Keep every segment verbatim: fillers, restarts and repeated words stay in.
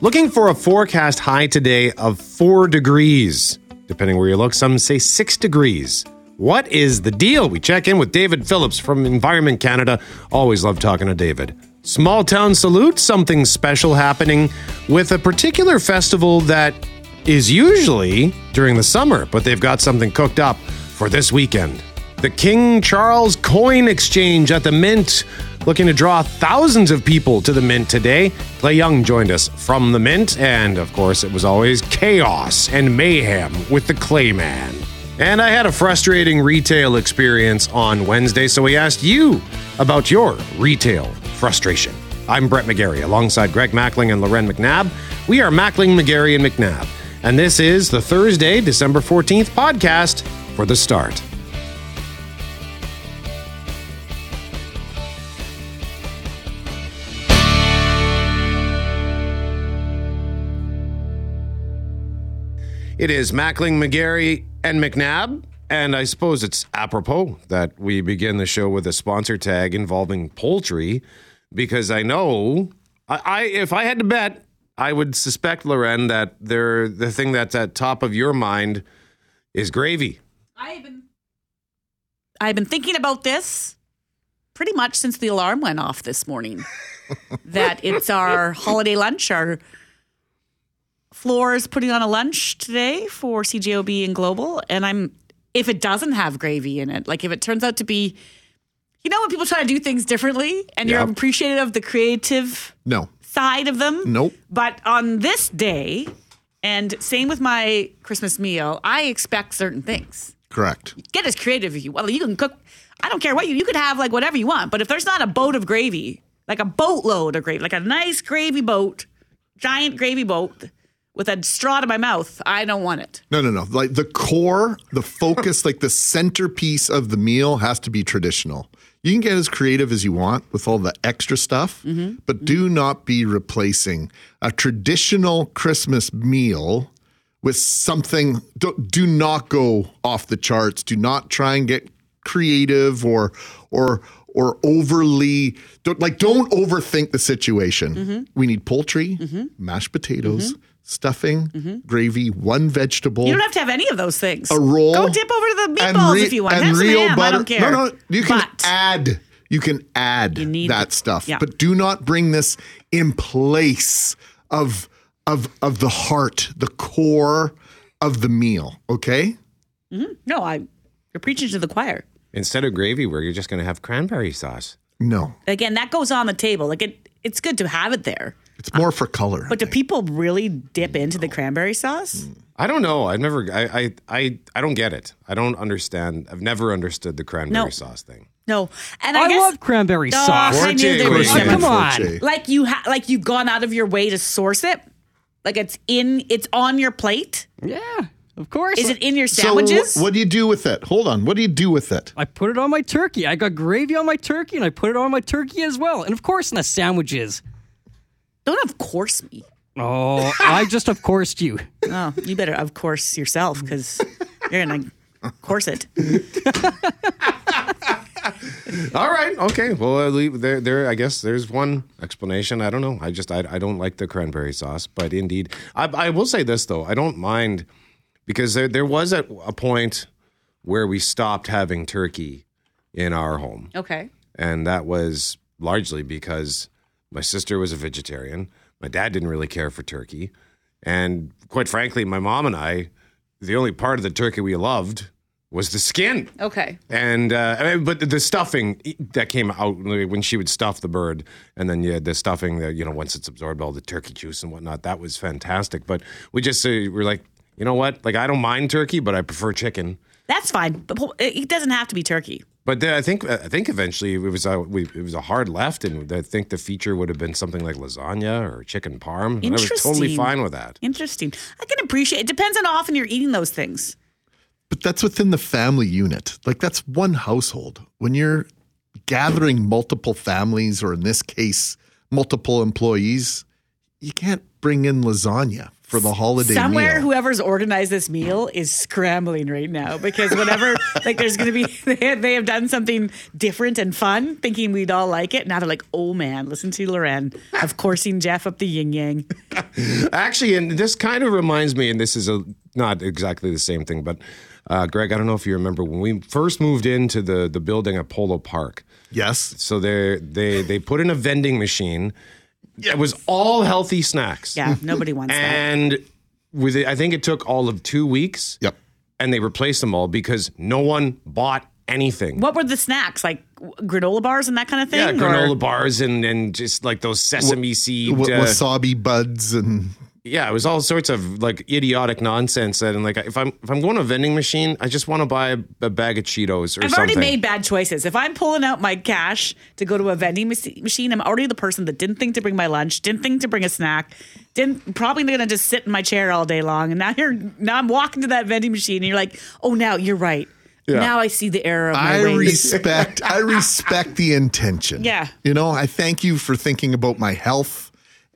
Looking for a forecast high today of four degrees. Depending where you look, some say six degrees. What is the deal? We check in with David Phillips from Environment Canada. Always love talking to David. Small Town Salute, something special happening with a particular festival that is usually during the summer, but they've got something cooked up for this weekend. The King Charles Coin Exchange at the Mint, looking to draw thousands of people to the Mint today. Clay Young joined us from the Mint, and of course, it was always chaos and mayhem with the Clay Man. And I had a frustrating retail experience on Wednesday, so we asked you about your retail frustration. I'm Brett McGarry, alongside Greg Mackling and Loren McNabb. We are Mackling, McGarry, and McNabb, and this is the Thursday, December fourteenth podcast for The Start. It is Mackling, McGarry, and McNabb, and I suppose it's apropos that we begin the show with a sponsor tag involving poultry, because I know, I, I if I had to bet, I would suspect, Loren, that they're, the thing that's at top of your mind is gravy. I've been, I've been thinking about this pretty much since the alarm went off this morning, that it's our holiday lunch, our Floor is putting on a lunch today for C J O B and Global, and I'm if it doesn't have gravy in it, like if it turns out to be, you know, when people try to do things differently, and yep. You're appreciative of the creative no. side of them. Nope. But on this day, and same with my Christmas meal, I expect certain things. Correct. Get as creative as you want. You can cook. I don't care what you you could have, like whatever you want. But if there's not a boat of gravy, like a boatload of gravy, like a nice gravy boat, giant gravy boat. With a straw to my mouth, I don't want it. No, no, no. Like the core, the focus, like the centerpiece of the meal has to be traditional. You can get as creative as you want with all the extra stuff, mm-hmm. but mm-hmm. do not be replacing a traditional Christmas meal with something. Do, do not go off the charts. Do not try and get creative or or or overly don't, like don't overthink the situation. Mm-hmm. We need poultry, mm-hmm. mashed potatoes. Mm-hmm. Stuffing, mm-hmm. gravy, one vegetable. You don't have to have any of those things. A roll. Go dip over to the meatballs re- if you want. And That's real ham. Butter. I don't care. No, no. You can but add. You can add you that it. stuff, yeah. But do not bring this in place of of of the heart, the core of the meal. Okay. Mm-hmm. No, I. You're preaching to the choir. Instead of gravy, where you're just going to have cranberry sauce. No. Again, that goes on the table. Like it, it's good to have it there. It's more for color. But do people really dip into the cranberry sauce? I don't know. I've never, I, I, I, I don't get it. I don't understand. I've never understood the cranberry no. sauce thing. No. And I, I guess, love cranberry oh, sauce. I knew there was oh, come on. Like you ha- like you've gone out of your way to source it. Like it's in, it's on your plate. Yeah, of course. Is it in your sandwiches? So wh- what do you do with it? Hold on. What do you do with it? I put it on my turkey. I got gravy on my turkey and I put it on my turkey as well. And of course in the sandwiches. Don't of course me. Oh, I just of coursed you. Oh, you better of course yourself because you're going to course it. All right. Okay. Well, I'll leave there, there, I guess there's one explanation. I don't know. I just, I, I don't like the cranberry sauce, but indeed, I, I will say this though. I don't mind because there, there was a, a point where we stopped having turkey in our home. Okay. And that was largely because my sister was a vegetarian. My dad didn't really care for turkey. And quite frankly, my mom and I, the only part of the turkey we loved was the skin. Okay. And, uh, but the stuffing that came out when she would stuff the bird and then you had the stuffing that, you know, once it's absorbed all the turkey juice and whatnot, that was fantastic. But we just, uh, we're like, you know what? Like, I don't mind turkey, but I prefer chicken. That's fine. But it doesn't have to be turkey. But then I think I think eventually it was a we, it was a hard left, and I think the feature would have been something like lasagna or chicken parm. And I was totally fine with that. Interesting. I can appreciate it. Depends on how often you're eating those things. But that's within the family unit. Like that's one household. When you're gathering multiple families, or in this case, multiple employees, you can't bring in lasagna for the holiday Somewhere meal. Whoever's organized this meal is scrambling right now because whenever, like there's going to be, they, they have done something different and fun thinking we'd all like it. Now they're like, oh man, listen to Loren, of coursing Jeff up the yin yang. Actually, and this kind of reminds me, and this is a not exactly the same thing, but uh, Greg, I don't know if you remember when we first moved into the the building at Polo Park. Yes. So they they they put in a vending machine. It was all healthy snacks. Yeah, nobody wants and that. And with it, I think it took all of two weeks. Yep. And they replaced them all because no one bought anything. What were the snacks? Like granola bars and that kind of thing? Yeah, granola or? bars and, and just like those sesame w- seed. W- uh, wasabi buds and... Yeah, it was all sorts of like idiotic nonsense. And like, if I'm if I'm going to a vending machine, I just want to buy a, a bag of Cheetos or I've something. I've already made bad choices. If I'm pulling out my cash to go to a vending machine, I'm already the person that didn't think to bring my lunch, didn't think to bring a snack, didn't probably going to just sit in my chair all day long. And now you're now I'm walking to that vending machine, and you're like, oh, now you're right. Yeah. Now I see the error of my I ways. respect. I respect the intention. Yeah, you know, I thank you for thinking about my health.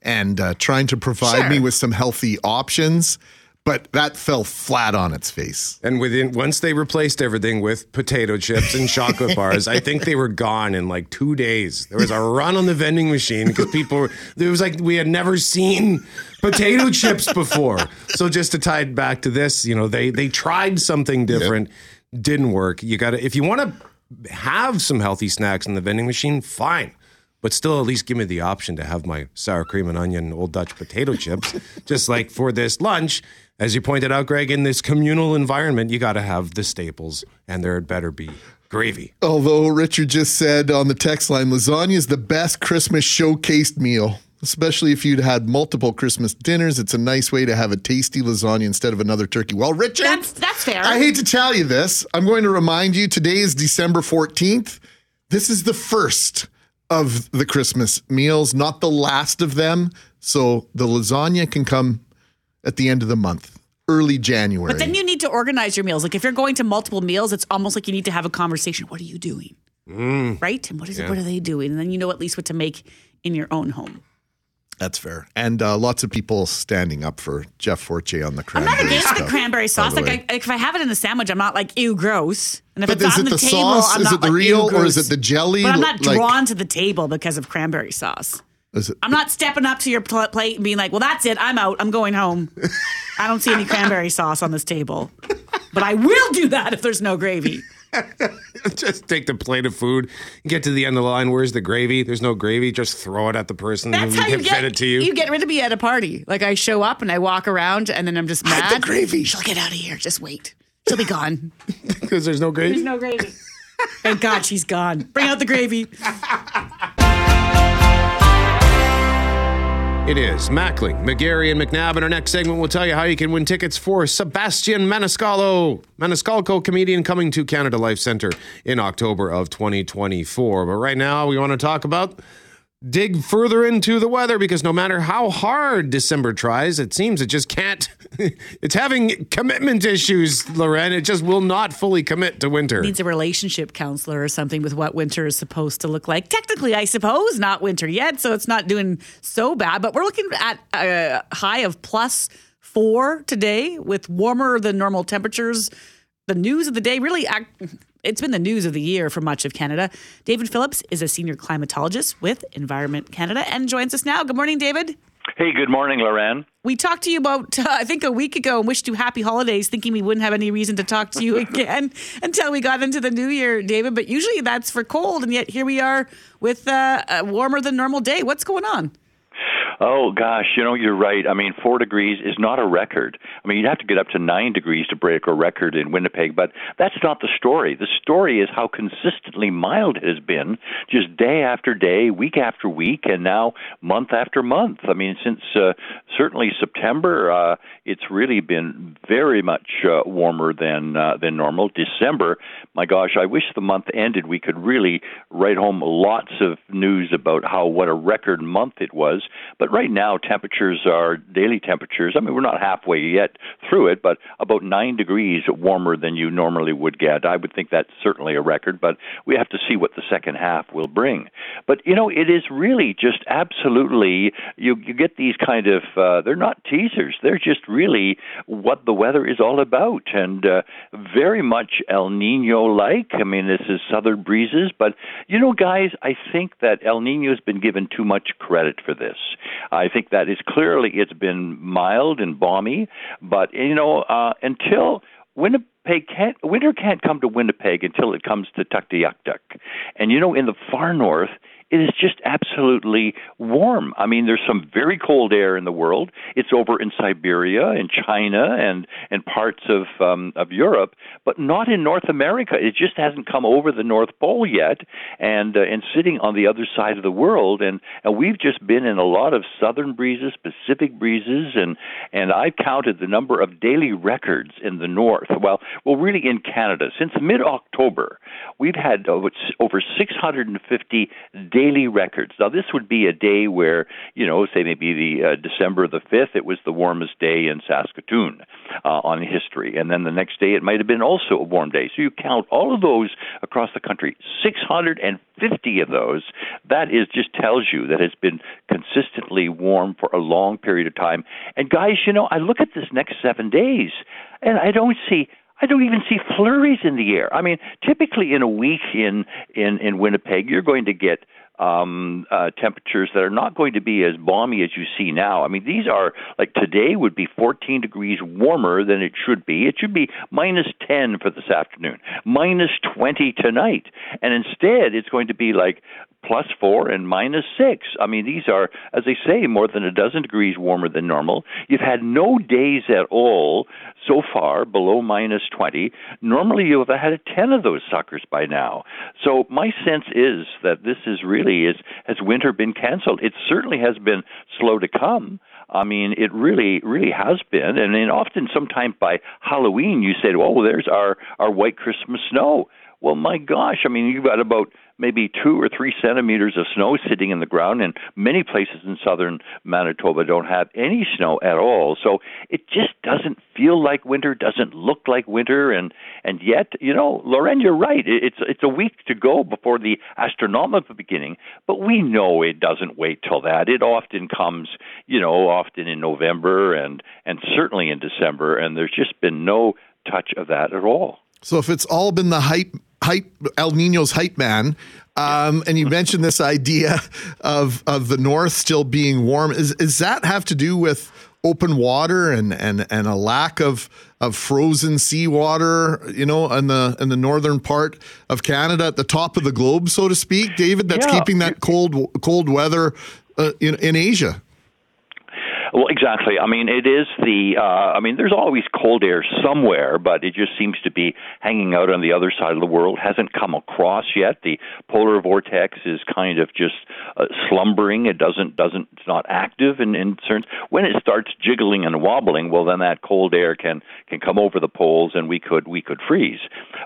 And uh, trying to provide sure. me with some healthy options, but that fell flat on its face. And within once they replaced everything with potato chips and chocolate bars, I think they were gone in like two days. There was a run on the vending machine because people were, it was like we had never seen potato chips before. So just to tie it back to this, you know, they they tried something different, yep. didn't work. You gotta if you want to have some healthy snacks in the vending machine, fine. But still, at least give me the option to have my sour cream and onion Old Dutch potato chips, just like for this lunch. As you pointed out, Greg, in this communal environment, you got to have the staples, and there better be gravy. Although Richard just said on the text line, lasagna is the best Christmas showcased meal, especially if you'd had multiple Christmas dinners. It's a nice way to have a tasty lasagna instead of another turkey. Well, Richard, that's, that's fair. I hate to tell you this. I'm going to remind you, today is December fourteenth. This is the first of the Christmas meals, not the last of them. So the lasagna can come at the end of the month, early January. But then you need to organize your meals. Like if you're going to multiple meals, it's almost like you need to have a conversation. What are you doing? Mm. Right? And what is yeah. it, what are they doing? And then you know at least what to make in your own home. That's fair. And uh, lots of people standing up for Jeff Fortier on the cranberry sauce. I'm not against stuff, the cranberry sauce. Like, I, like if I have it in a sandwich, I'm not like, ew, gross. And if but it's is on it the, the table, sauce? I'm is not it the like, real gross. Or is it the jelly? But I'm not like, drawn to the table because of cranberry sauce. Is it, I'm not stepping up to your pl- plate and being like, well, that's it. I'm out. I'm going home. I don't see any cranberry sauce on this table. But I will do that if there's no gravy. Just take the plate of food, get to the end of the line. Where's the gravy? There's no gravy. Just throw it at the person. That's how you get, fed it to you. You get rid of me at a party. Like I show up and I walk around and then I'm just mad. Hide the gravy. She'll get out of here. Just wait. She'll be gone. Because there's no gravy? There's no gravy. Thank God she's gone. Bring out the gravy. It is Mackling, McGarry, and McNabb. In our next segment, we'll tell you how you can win tickets for Sebastian Maniscalco, Maniscalco comedian coming to Canada Life Centre in October of twenty twenty-four. But right now, we want to talk about dig further into the weather because no matter how hard December tries, it seems it just can't. It's having commitment issues, Loren. It just will not fully commit to winter. It needs a relationship counselor or something with what winter is supposed to look like. Technically, I suppose, not winter yet, so it's not doing so bad. But we're looking at a high of plus four today with warmer than normal temperatures. The news of the day really... Act- It's been the news of the year for much of Canada. David Phillips is a senior climatologist with Environment Canada and joins us now. Good morning, David. Hey, good morning, Loren. We talked to you about, uh, I think, a week ago and wished you happy holidays, thinking we wouldn't have any reason to talk to you again until we got into the new year, David. But usually that's for cold, and yet here we are with uh, a warmer than normal day. What's going on? Oh, gosh, you know, you're right. I mean, four degrees is not a record. I mean, you'd have to get up to nine degrees to break a record in Winnipeg, but that's not the story. The story is how consistently mild it has been just day after day, week after week, and now month after month. I mean, since uh, certainly September, uh, it's really been very much uh, warmer than uh, than normal. December, my gosh, I wish the month ended. We could really write home lots of news about how what a record month it was, but right now, temperatures are, daily temperatures, I mean, we're not halfway yet through it, but about nine degrees warmer than you normally would get. I would think that's certainly a record, but we have to see what the second half will bring. But, you know, it is really just absolutely, you, you get these kind of, uh, they're not teasers, they're just really what the weather is all about, and uh, very much El Nino-like. I mean, this is southern breezes, but, you know, guys, I think that El Nino's been given too much credit for this. I think that is clearly it's been mild and balmy, but, you know, uh, until Winnipeg, Can't, winter can't come to Winnipeg until it comes to Tuktoyaktuk. And, you know, in the far north, it is just absolutely warm. I mean, there's some very cold air in the world. It's over in Siberia and China and, and parts of um, of Europe, but not in North America. It just hasn't come over the North Pole yet and, uh, and sitting on the other side of the world. And, and we've just been in a lot of southern breezes, Pacific breezes, and, and I've counted the number of daily records in the north. Well, Well, really, in Canada, since mid-October, we've had over six hundred fifty daily records. Now, this would be a day where, you know, say maybe the uh, December the fifth, it was the warmest day in Saskatoon uh, on history. And then the next day, it might have been also a warm day. So you count all of those across the country, six hundred fifty of those. That is just tells you that it's been consistently warm for a long period of time. And guys, you know, I look at this next seven days, and I don't see... I don't even see flurries in the air. I mean, typically in a week in in, in Winnipeg, you're going to get um, uh, temperatures that are not going to be as balmy as you see now. I mean, these are, like today would be fourteen degrees warmer than it should be. It should be minus ten for this afternoon, minus twenty tonight. And instead, it's going to be like plus four and minus six. I mean, these are, as they say, more than a dozen degrees warmer than normal. You've had no days at all so far below minus twenty. Normally, you would have had ten of those suckers by now. So my sense is that this is really, is has winter been canceled? It certainly has been slow to come. I mean, it really, really has been. And then often, sometime by Halloween, you say, oh, well, there's our, our white Christmas snow. Well, my gosh, I mean, you've got about maybe two or three centimeters of snow sitting in the ground, and many places in southern Manitoba don't have any snow at all. So it just doesn't feel like winter, doesn't look like winter, and, and yet, you know, Lorraine, you're right. It's it's a week to go before the astronomical beginning, but we know it doesn't wait till that. It often comes, you know, often in November and, and certainly in December, and there's just been no touch of that at all. So if it's all been the hype, hype El Nino's hype man, um, and you mentioned this idea of of the north still being warm, is is that have to do with open water and, and, and a lack of of frozen seawater, you know, in the in the northern part of Canada, at the top of the globe, so to speak, David? That's yeah. keeping that cold cold weather uh, in in Asia. Well, exactly. I mean, it is the, uh, I mean, there's always cold air somewhere, but it just seems to be hanging out on the other side of the world, hasn't come across yet. The polar vortex is kind of just uh, slumbering. It doesn't, doesn't, it's not active in, in certain, when it starts jiggling and wobbling, well, then that cold air can, can come over the poles and we could, we could freeze.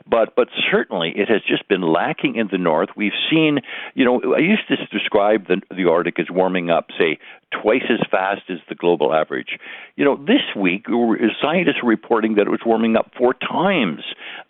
But, but certainly it has just been lacking in the north. We've seen, you know, I used to describe the, the Arctic as warming up, say, twice as fast as the global average. You know, this week, scientists were reporting that it was warming up four times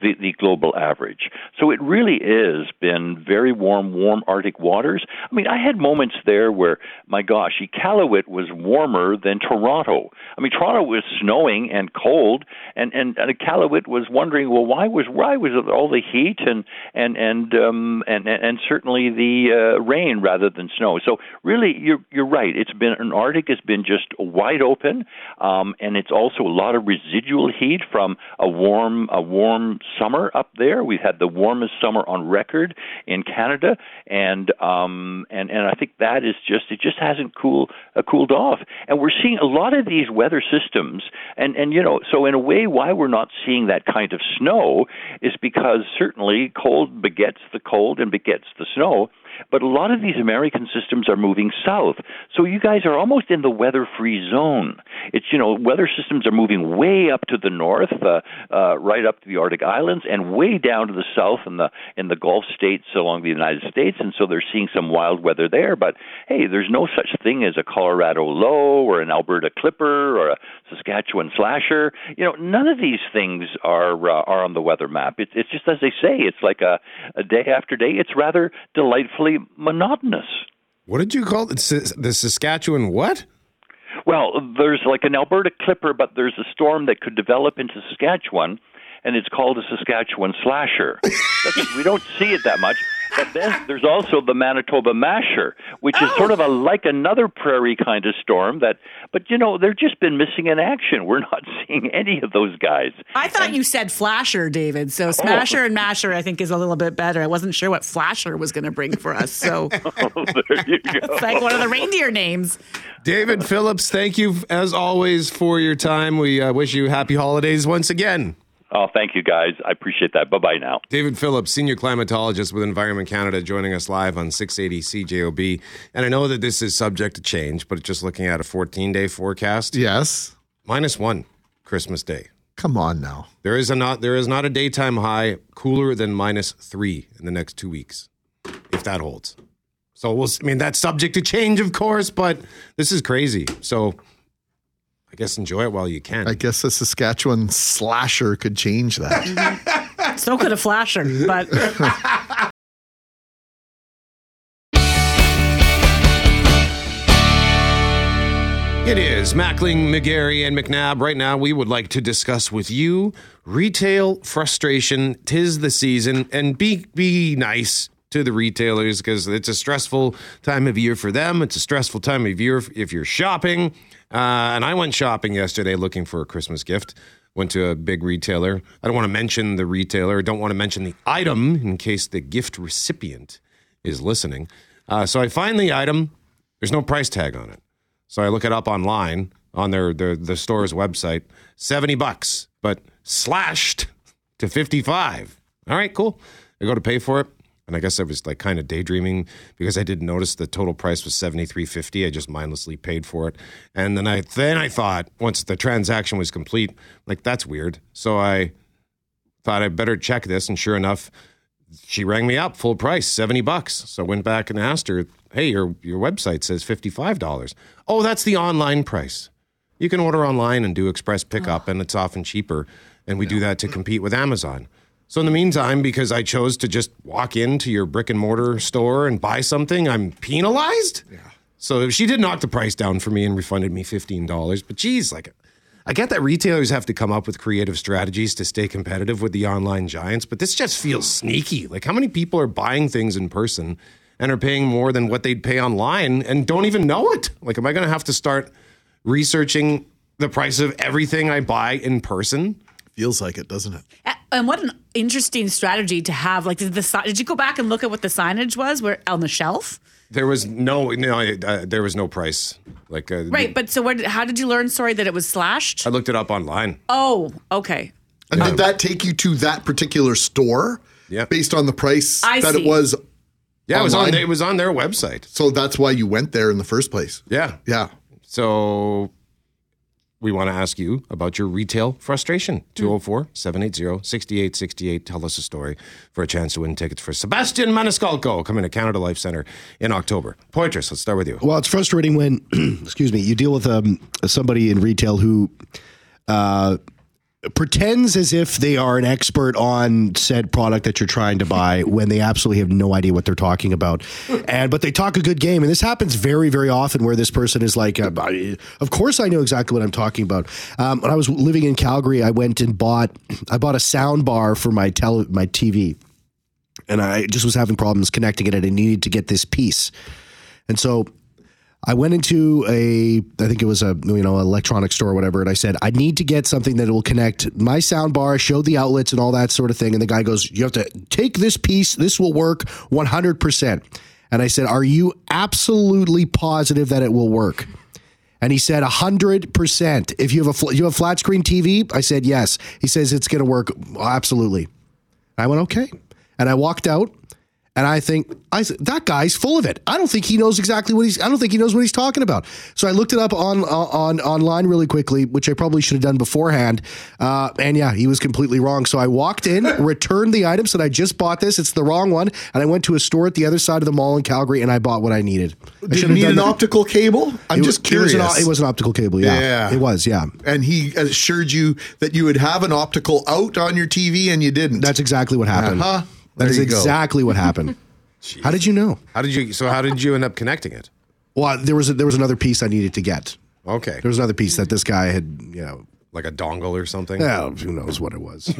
the, the global average. So it really is been very warm, warm Arctic waters. I mean, I had moments there where, my gosh, Iqaluit was warmer than Toronto. I mean, Toronto was snowing and cold, and, and, and Iqaluit was wondering, well, why was why was it all the heat and and and um, and, and certainly the uh, rain rather than snow? So really, you're you're right. It's been an Arctic has been just wide open, um, and it's also a lot of residual heat from a warm a warm summer up there. We've had the warmest summer on record in Canada, and um, and and I think that is just it just hasn't cool uh, cooled off. And we're seeing a lot of these weather systems, and and you know, so in a way, why we're not seeing that kind of snow is because certainly cold begets the cold and begets the snow. But a lot of these American systems are moving south. So you guys are almost in the weather-free zone. It's, you know, weather systems are moving way up to the north, uh, uh, right up to the Arctic Islands, and way down to the south in the in the Gulf states along the United States. And so they're seeing some wild weather there. But, hey, there's no such thing as a Colorado low or an Alberta clipper or a Saskatchewan slasher. You know, none of these things are uh, are on the weather map. It, it's just, as they say, it's like a, a day after day. It's rather delightfully monotonous. What did you call it? The Saskatchewan what? Well, there's like an Alberta clipper, but there's a storm that could develop into Saskatchewan, and it's called a Saskatchewan slasher. That's, we don't see it that much. But then there's also the Manitoba masher, which is oh. sort of a like another prairie kind of storm. That, but, you know, they've just been missing in action. We're not seeing any of those guys. I thought and, you said flasher, David. So smasher oh. and masher, I think, is a little bit better. I wasn't sure what flasher was going to bring for us. So oh, there you go. It's like one of the reindeer names. David Phillips, thank you, as always, for your time. We uh, wish you happy holidays once again. Oh, thank you, guys. I appreciate that. Bye-bye now. David Phillips, senior climatologist with Environment Canada, joining us live on six eighty C J O B. And I know that this is subject to change, but just looking at a fourteen-day forecast. Yes. Minus one, Christmas Day. Come on now. There is a not, there is not a daytime high cooler than minus three in the next two weeks, if that holds. So, we'll. I mean, that's subject to change, of course, but this is crazy. So... I guess enjoy it while you can. I guess a Saskatchewan slasher could change that. So could a flasher, but... It is Mackling, McGarry, and McNabb. Right now, we would like to discuss with you retail frustration. Tis the season, and be be nice to the retailers, because it's a stressful time of year for them. It's a stressful time of year if you're shopping. Uh, and I went shopping yesterday looking for a Christmas gift. Went to a big retailer. I don't want to mention the retailer. Don't want to mention the item in case the gift recipient is listening. Uh, so I find the item. There's no price tag on it. So I look it up online on their, their the store's website. seventy bucks, but slashed to fifty-five. All right, cool. I go to pay for it. And I guess I was like kind of daydreaming because I didn't notice the total price was seventy-three fifty. I just mindlessly paid for it. And then I then I thought, once the transaction was complete, like, that's weird. So I thought I'd better check this. And sure enough, she rang me up, full price, seventy bucks. So I went back and asked her, hey, your your website says fifty-five dollars. Oh, that's the online price. You can order online and do express pickup, oh. and it's often cheaper. And we yeah. do that to compete with Amazon. So in the meantime, because I chose to just walk into your brick and mortar store and buy something, I'm penalized? Yeah. So she did knock the price down for me and refunded me fifteen dollars. But geez, like, I get that retailers have to come up with creative strategies to stay competitive with the online giants, but this just feels sneaky. Like, how many people are buying things in person and are paying more than what they'd pay online and don't even know it? Like, am I going to have to start researching the price of everything I buy in person? Feels like it, doesn't it? And what an interesting strategy to have. Like, did the did you go back and look at what the signage was? Where on the shelf? There was no, no, uh, there was no price. Like, uh, right, but so where, how did you learn? Sorry, that it was slashed. I looked it up online. Oh, okay. And yeah. did that take you to that particular store? Yeah, based on the price I that see. it was. Yeah, online? It was on. It was on their website. So that's why you went there in the first place. Yeah, yeah. So. We want to ask you about your retail frustration. two oh four, seven eight zero, six eight six eight. Tell us a story for a chance to win tickets for Sebastian Maniscalco coming to Canada Life Centre in October. Poitras, let's start with you. Well, it's frustrating when, excuse me, you deal with um, somebody in retail who uh, pretends as if they are an expert on said product that you're trying to buy when they absolutely have no idea what they're talking about. And but they talk a good game. And this happens very, very often where this person is like, of course I know exactly what I'm talking about. Um, when I was living in Calgary, I went and bought, I bought a sound bar for my tele, my T V. And I just was having problems connecting it, and I needed to get this piece. And so I went into a, I think it was a, you know, electronic store or whatever. And I said, I need to get something that will connect my sound bar, show the outlets and all that sort of thing. And the guy goes, you have to take this piece. This will work one hundred percent. And I said, are you absolutely positive that it will work? And he said, one hundred percent. If you have a fl- you have a flat screen T V? I said, yes. He says, it's going to work. Absolutely. I went, okay. And I walked out. And I think I that guy's full of it. I don't think he knows exactly what he's. I don't think he knows what he's talking about. So I looked it up on on online really quickly, which I probably should have done beforehand. Uh, and yeah, he was completely wrong. So I walked in, returned the item, said I just bought this. It's the wrong one. And I went to a store at the other side of the mall in Calgary, and I bought what I needed. I Did you need an that. optical cable? I'm it just was, curious. It was, an, it was an optical cable. Yeah, yeah, it was. Yeah, and he assured you that you would have an optical out on your T V, and you didn't. That's exactly what happened. Uh-huh. That there is exactly go. what happened. How did you know? How did you? So how did you end up connecting it? Well, there was a, there was another piece I needed to get. Okay, there was another piece that this guy had, you know, like a dongle or something. Well, who knows what it was?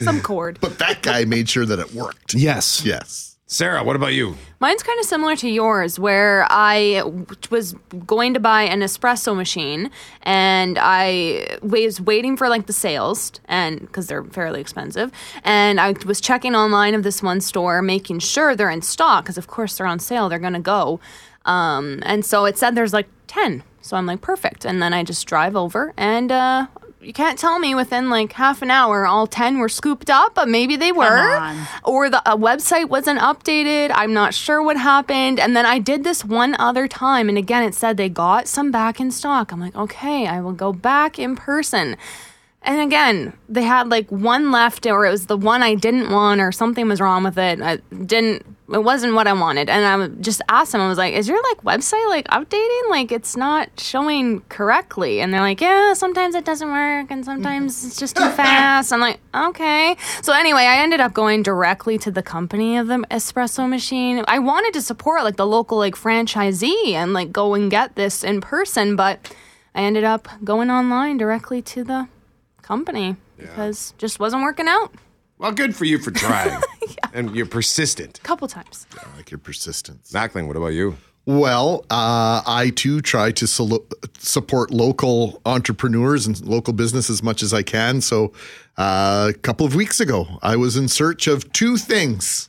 Some cord. But that guy made sure that it worked. Yes. Yes. Sarah, what about you? Mine's kind of similar to yours, where I was going to buy an espresso machine, and I was waiting for like the sales, and because they're fairly expensive, and I was checking online of this one store, making sure they're in stock, because of course they're on sale, they're gonna go, um, and so it said there's like ten, so I'm like perfect, and then I just drive over, and uh, you can't tell me within like half an hour all ten were scooped up, but maybe they were. Or the uh, website wasn't updated. I'm not sure what happened. And then I did this one other time, and again, it said they got some back in stock. I'm like, okay, I will go back in person. And again, they had like one left, or it was the one I didn't want, or something was wrong with it. I didn't, it wasn't what I wanted. And I just asked them, I was like, is your like website like updating? Like it's not showing correctly. And they're like, yeah, sometimes it doesn't work. And sometimes it's just too fast. I'm like, okay. So anyway, I ended up going directly to the company of the espresso machine. I wanted to support like the local like franchisee and like go and get this in person. But I ended up going online directly to the company yeah. because it just wasn't working out. Well, good for you for trying. yeah. And you're persistent. A couple times. Yeah, I like your persistence. Mackling, what about you? Well, uh, I too try to sol- support local entrepreneurs and local business as much as I can. So uh, a couple of weeks ago, I was in search of two things.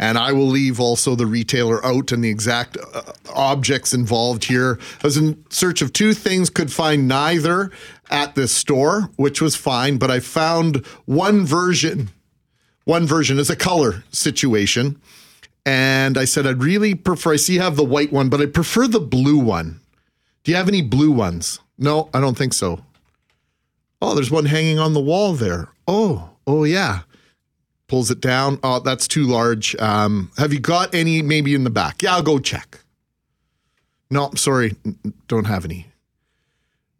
And I will leave also the retailer out and the exact uh, objects involved here. I was in search of two things, could find neither at this store, which was fine. But I found one version. One version is a color situation. And I said, I'd really prefer, I see you have the white one, but I prefer the blue one. Do you have any blue ones? No, I don't think so. Oh, there's one hanging on the wall there. Oh, oh yeah. Pulls it down. Oh, that's too large. Um, have you got any maybe in the back? Yeah, I'll go check. No, sorry. Don't have any.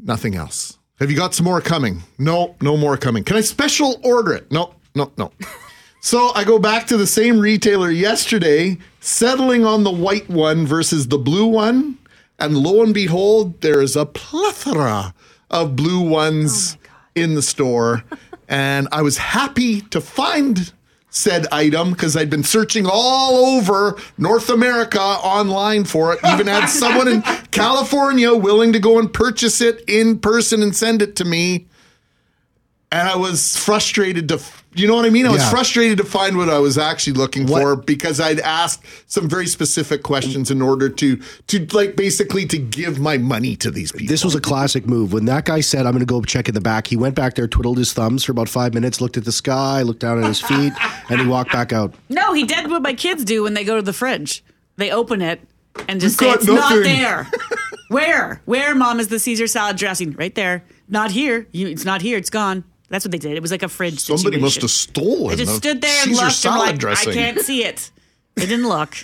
Nothing else. Have you got some more coming? No, no more coming. Can I special order it? No, no, no. So I go back to the same retailer yesterday, settling on the white one versus the blue one. And lo and behold, there is a plethora of blue ones oh in the store. And I was happy to find said item because I'd been searching all over North America online for it. Even had someone in California willing to go and purchase it in person and send it to me. And I was frustrated to, you know what I mean? I was yeah. frustrated to find what I was actually looking what? for because I'd asked some very specific questions in order to, to like basically to give my money to these people. This was a classic move. When that guy said, I'm going to go check in the back, he went back there, twiddled his thumbs for about five minutes, looked at the sky, looked down at his feet, and he walked back out. No, he did what my kids do when they go to the fridge. They open it and just say, it's nothing. Not there. Where? Where, Mom, is the Caesar salad dressing? Right there. Not here. You, it's not here. It's gone. That's what they did. It was like a fridge situation. Somebody must have stolen. They just stood there and looked and like, dressing. I can't see it. They didn't look.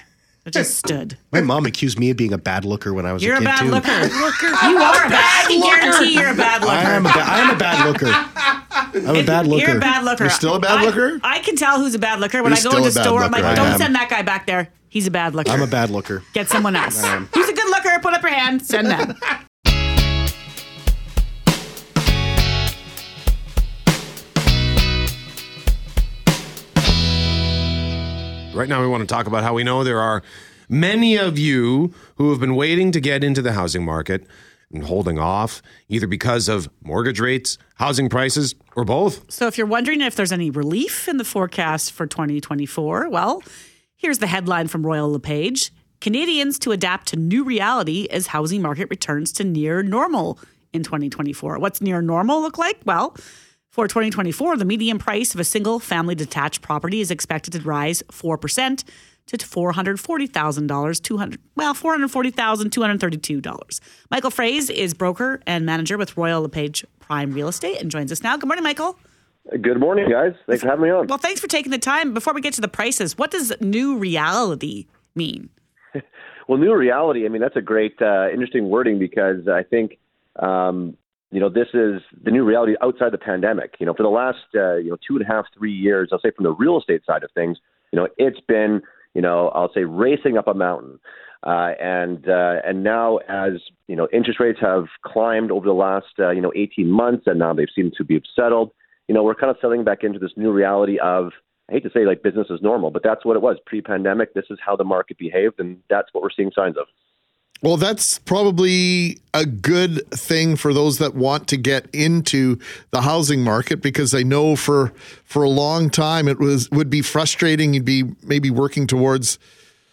They just stood. My mom accused me of being a bad looker when I was you're a kid, too. You're a bad looker. You are a bad looker. I guarantee you're a bad looker. I am a, ba- I am a bad looker. I'm a bad looker. You're a bad looker. You're still a bad looker? I, I can tell who's a bad looker. When you're I go into the store, looker. I'm like, don't send that guy back there. He's a bad looker. I'm a bad looker. Get someone else. Who's a good looker? Put up your hand. Send them. Right now, we want to talk about how we know there are many of you who have been waiting to get into the housing market and holding off, either because of mortgage rates, housing prices, or both. So if you're wondering if there's any relief in the forecast for twenty twenty-four, well, here's the headline from Royal LePage. Canadians to adapt to new reality as housing market returns to near normal in twenty twenty-four. What's near normal look like? Well, For twenty twenty-four, the median price of a single-family detached property is expected to rise four percent to four hundred forty thousand dollars, two hundred, well, four hundred forty thousand two hundred thirty-two dollars. Michael Fraze is broker and manager with Royal LePage Prime Real Estate and joins us now. Good morning, Michael. Good morning, guys. Thanks for having me on. Well, thanks for taking the time. Before we get to the prices, what does new reality mean? Well, new reality, I mean, that's a great, uh, interesting wording, because I think, um, you know, this is the new reality outside the pandemic. You know, for the last, uh, you know, two and a half, three years, I'll say from the real estate side of things, you know, it's been, you know, I'll say racing up a mountain. Uh, and uh, and now, as you know, interest rates have climbed over the last, uh, you know, eighteen months, and now they've seemed to be settled. You know, we're kind of settling back into this new reality of, I hate to say like business is normal, but that's what it was pre-pandemic. This is how the market behaved, and that's what we're seeing signs of. Well, that's probably a good thing for those that want to get into the housing market, because I know for for a long time it was would be frustrating. You'd be maybe working towards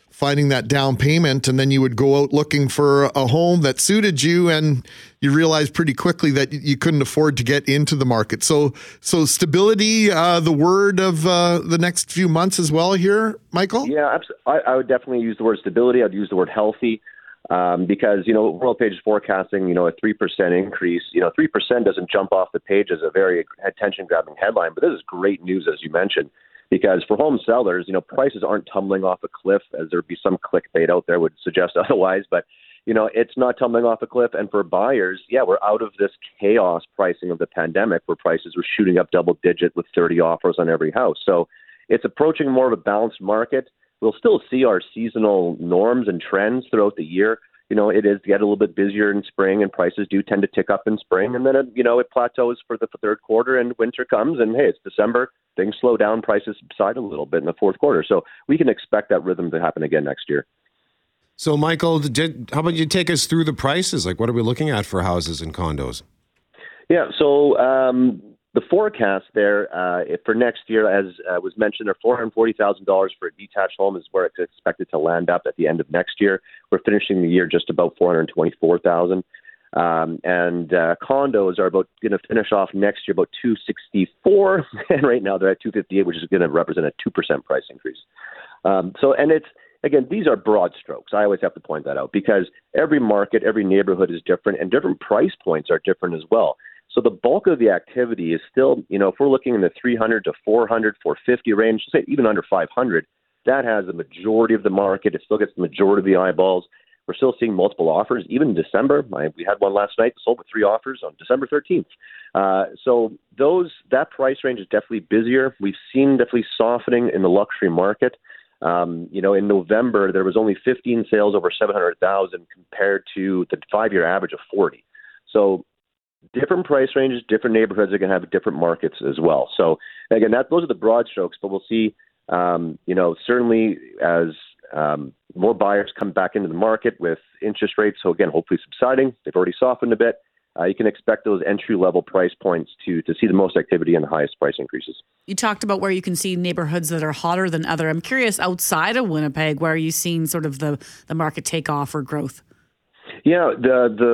finding that down payment, and then you would go out looking for a home that suited you, and you realize pretty quickly that you couldn't afford to get into the market. So so stability, uh, the word of uh, the next few months as well here, Michael? Yeah, I, I would definitely use the word stability. I'd use the word healthy, um, because, you know, Royal LePage is forecasting, you know, a three percent increase. You know, three percent doesn't jump off the page as a very attention-grabbing headline, but this is great news, as you mentioned. Because for home sellers, you know, prices aren't tumbling off a cliff, as there'd be some clickbait out there would suggest otherwise. But, you know, it's not tumbling off a cliff. And for buyers, yeah, we're out of this chaos pricing of the pandemic where prices were shooting up double digit with thirty offers on every house. So it's approaching more of a balanced market. We'll still see our seasonal norms and trends throughout the year. You know, it is get a little bit busier in spring, and prices do tend to tick up in spring. And then, it, you know, it plateaus for the third quarter, and winter comes, and hey, it's December. Things slow down, prices subside a little bit in the fourth quarter. So we can expect that rhythm to happen again next year. So, Michael, did, how about you take us through the prices? Like, what are we looking at for houses and condos? Yeah, so um, the forecast there uh, for next year, as uh, was mentioned, are four hundred forty thousand dollars for a detached home is where it's expected to land up at the end of next year. We're finishing the year just about four hundred twenty-four thousand dollars. Um, and uh, condos are about going to finish off next year about two hundred sixty-four thousand dollars, and right now they're at two hundred fifty-eight thousand dollars, which is going to represent a two percent price increase. Um, so, and it's, again, these are broad strokes. I always have to point that out, because every market, every neighborhood is different, and different price points are different as well. So the bulk of the activity is still, you know, if we're looking in the three hundred to four hundred, four fifty range, say even under five hundred, that has the majority of the market. It still gets the majority of the eyeballs. We're still seeing multiple offers, even in December. I, we had one last night, sold with three offers on December thirteenth. Uh, so those that price range is definitely busier. We've seen definitely softening in the luxury market. Um, you know, in November, there was only fifteen sales over seven hundred thousand compared to the five-year average of forty. So different price ranges, different neighborhoods are going to have different markets as well. So again, that those are the broad strokes, but we'll see, um, you know, certainly as Um, more buyers come back into the market with interest rates. So again, hopefully subsiding. They've already softened a bit. Uh, you can expect those entry-level price points to to see the most activity and the highest price increases. You talked about where you can see neighborhoods that are hotter than other. I'm curious, outside of Winnipeg, where are you seeing sort of the, the market take off or growth? Yeah, the, the,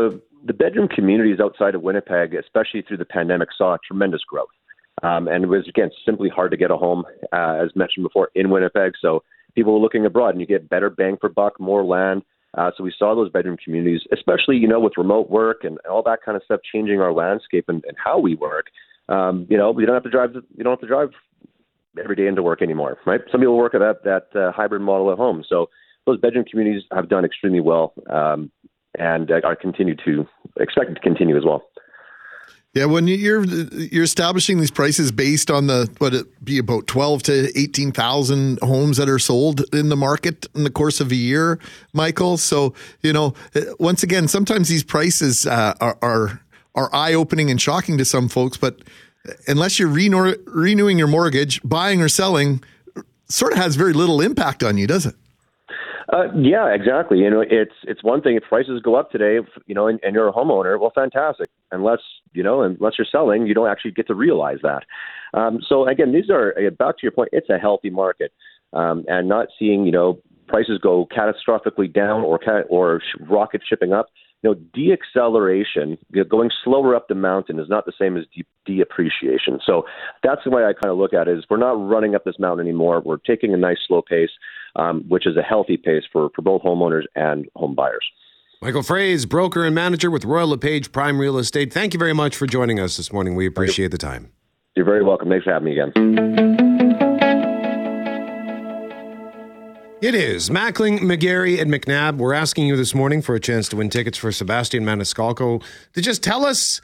the bedroom communities outside of Winnipeg, especially through the pandemic, saw tremendous growth. Um, and it was, again, simply hard to get a home, uh, as mentioned before, in Winnipeg. So people were looking abroad, and you get better bang for buck, more land. Uh, so we saw those bedroom communities, especially, you know, with remote work and all that kind of stuff, changing our landscape and, and how we work. Um, you know, we don't have to drive. You don't have to drive every day into work anymore, right? Some people work at that that uh, hybrid model at home. So those bedroom communities have done extremely well, um, and are continued to expected to continue as well. Yeah, when you're you're establishing these prices based on the what it be about twelve to eighteen thousand homes that are sold in the market in the course of a year, Michael. So you know, once again, sometimes these prices uh, are are, are eye opening and shocking to some folks. But unless you're reno- renewing your mortgage, buying or selling, sort of has very little impact on you, does it? Uh, yeah, exactly. You know, it's it's one thing if prices go up today, you know, and, and you're a homeowner, well, fantastic. Unless you know, unless you're selling, you don't actually get to realize that. Um, so again, these are back to your point. It's a healthy market, um, and not seeing you know prices go catastrophically down or or rocket shipping up. you know, de-acceleration, you know, going slower up the mountain is not the same as de- de-appreciation. So that's the way I kind of look at it, is we're not running up this mountain anymore. We're taking a nice slow pace, um, which is a healthy pace for, for both homeowners and home buyers. Michael Fraze, broker and manager with Royal LePage Prime Real Estate. Thank you very much for joining us this morning. We appreciate the time. You're very welcome. Thanks for having me again. It is Mackling, McGarry, and McNabb. We're asking you this morning for a chance to win tickets for Sebastian Maniscalco to just tell us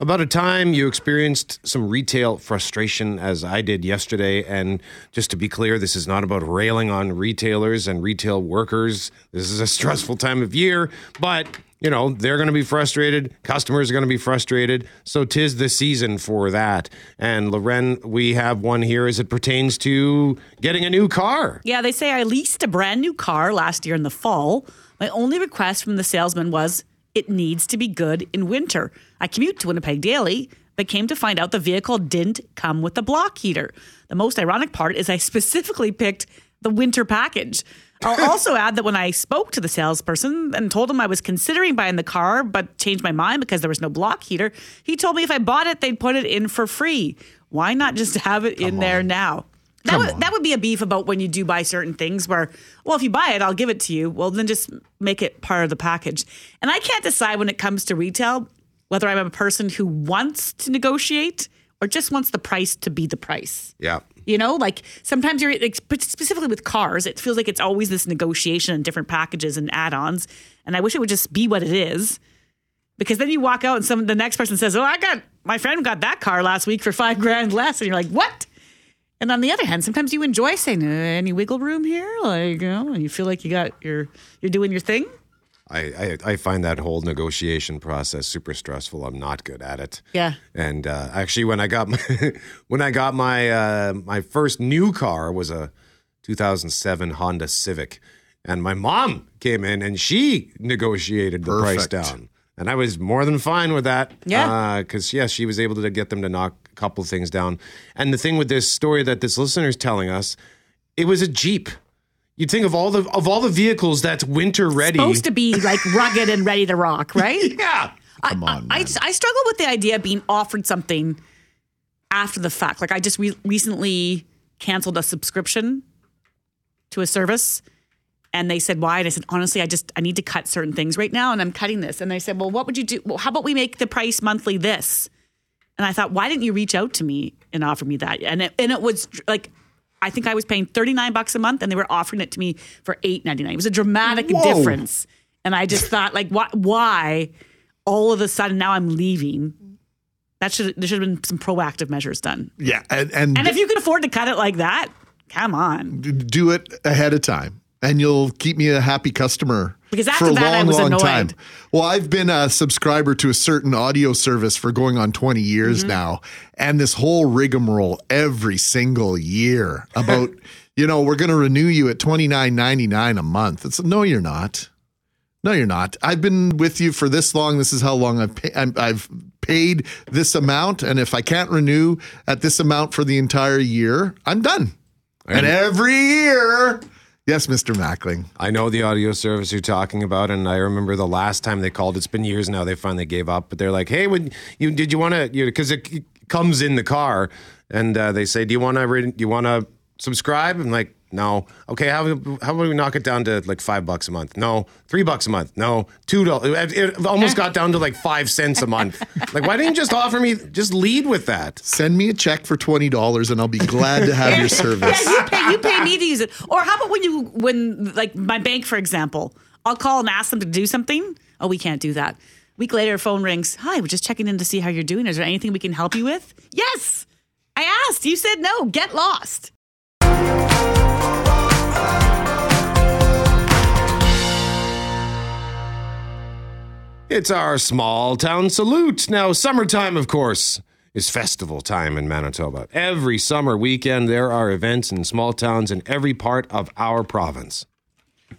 about a time you experienced some retail frustration, as I did yesterday. And just to be clear, this is not about railing on retailers and retail workers. This is a stressful time of year, but, you know, they're going to be frustrated. Customers are going to be frustrated. So tis the season for that. And Loren, we have one here as it pertains to getting a new car. Yeah, they say I leased a brand new car last year in the fall. My only request from the salesman was it needs to be good in winter. I commute to Winnipeg daily, but came to find out the vehicle didn't come with a block heater. The most ironic part is I specifically picked the winter package. I'll also add that when I spoke to the salesperson and told him I was considering buying the car, but changed my mind because there was no block heater, he told me if I bought it, they'd put it in for free. Why not just have it come in on. There now? That would, that would be a beef about when you do buy certain things where, well, if you buy it, I'll give it to you. Well, then just make it part of the package. And I can't decide when it comes to retail whether I'm a person who wants to negotiate or just wants the price to be the price. Yeah. You know, like sometimes you're like, specifically with cars, it feels like it's always this negotiation and different packages and add-ons. And I wish it would just be what it is, because then you walk out and some the next person says, "Oh, I got my friend got that car last week for five grand less," and you're like, "What?" And on the other hand, sometimes you enjoy saying, uh, "Any wiggle room here?" Like, you know, you feel like you got your you're doing your thing. I, I, I find that whole negotiation process super stressful. I'm not good at it. Yeah. And uh, actually, when I got my, when I got my uh, my first new car was a two thousand seven Honda Civic, and my mom came in and she negotiated the Perfect. price down, and I was more than fine with that. Yeah. Because uh, yes, yeah, she was able to get them to knock a couple things down. And the thing with this story that this listener is telling us, it was a Jeep. You'd think of all the of all the vehicles that's winter ready. It's supposed to be like rugged and ready to rock, right? Yeah. Come I, on, I, I, I struggle with the idea of being offered something after the fact. Like I just re- recently canceled a subscription to a service, and they said why, and I said honestly, I just I need to cut certain things right now, and I'm cutting this. And they said, well, what would you do? Well, how about we make the price monthly this? And I thought, why didn't you reach out to me and offer me that? And it, and it was like. I think I was paying thirty-nine bucks a month and they were offering it to me for eight ninety-nine. It was a dramatic Whoa. difference. And I just thought, like, why, why all of a sudden now I'm leaving? That should there should have been some proactive measures done. Yeah. And, and, and if you can afford to cut it like that, come on. Do it ahead of time and you'll keep me a happy customer. Because after for a that, long, I was long annoyed. Time. Well, I've been a subscriber to a certain audio service for going on twenty years mm-hmm. now. And this whole rigmarole every single year about, you know, we're going to renew you at twenty-nine ninety-nine a month. It's no, you're not. No, you're not. I've been with you for this long. This is how long I've, pay- I've paid this amount. And if I can't renew at this amount for the entire year, I'm done. Right. And every year... Yes, Mister Mackling. I know the audio service you're talking about, and I remember the last time they called. It's been years now. They finally gave up, but they're like, "Hey, would you? Did you want to? Because it comes in the car, and uh, they say, do you want to? Do you want to subscribe?" I'm like, "No, okay. How how about we knock it down to like five bucks a month? No, three bucks a month. No, two dollars. It almost got down to like five cents a month. Like, why didn't you just offer me? Just lead with that. Send me a check for twenty dollars, and I'll be glad to have your service. Yeah, you pay, you pay me to use it. Or how about when you when like my bank, for example, I'll call and ask them to do something. Oh, we can't do that. Week later, phone rings. Hi, we're just checking in to see how you're doing. Is there anything we can help you with? Yes, I asked. You said no. Get lost. It's our Small Town Salute. Now, summertime, of course, is festival time in Manitoba. Every summer weekend, there are events in small towns in every part of our province.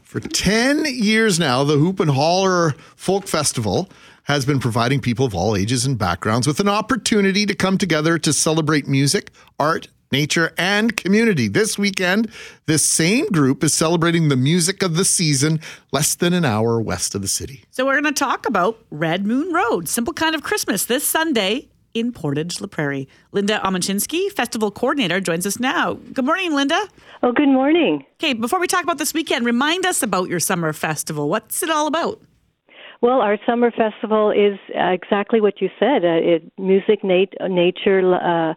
For ten years now, the Whoop and Holler Folk Festival has been providing people of all ages and backgrounds with an opportunity to come together to celebrate music, art, nature, and community. This weekend, this same group is celebrating the music of the season less than an hour west of the city. So we're going to talk about Red Moon Road, Simple Kind of Christmas, this Sunday in Portage-la-Prairie. Linda Omachinsky, festival coordinator, joins us now. Good morning, Linda. Oh, good morning. Okay, before we talk about this weekend, remind us about your summer festival. What's it all about? Well, our summer festival is uh, exactly what you said. Uh, it, music, nat- nature, uh,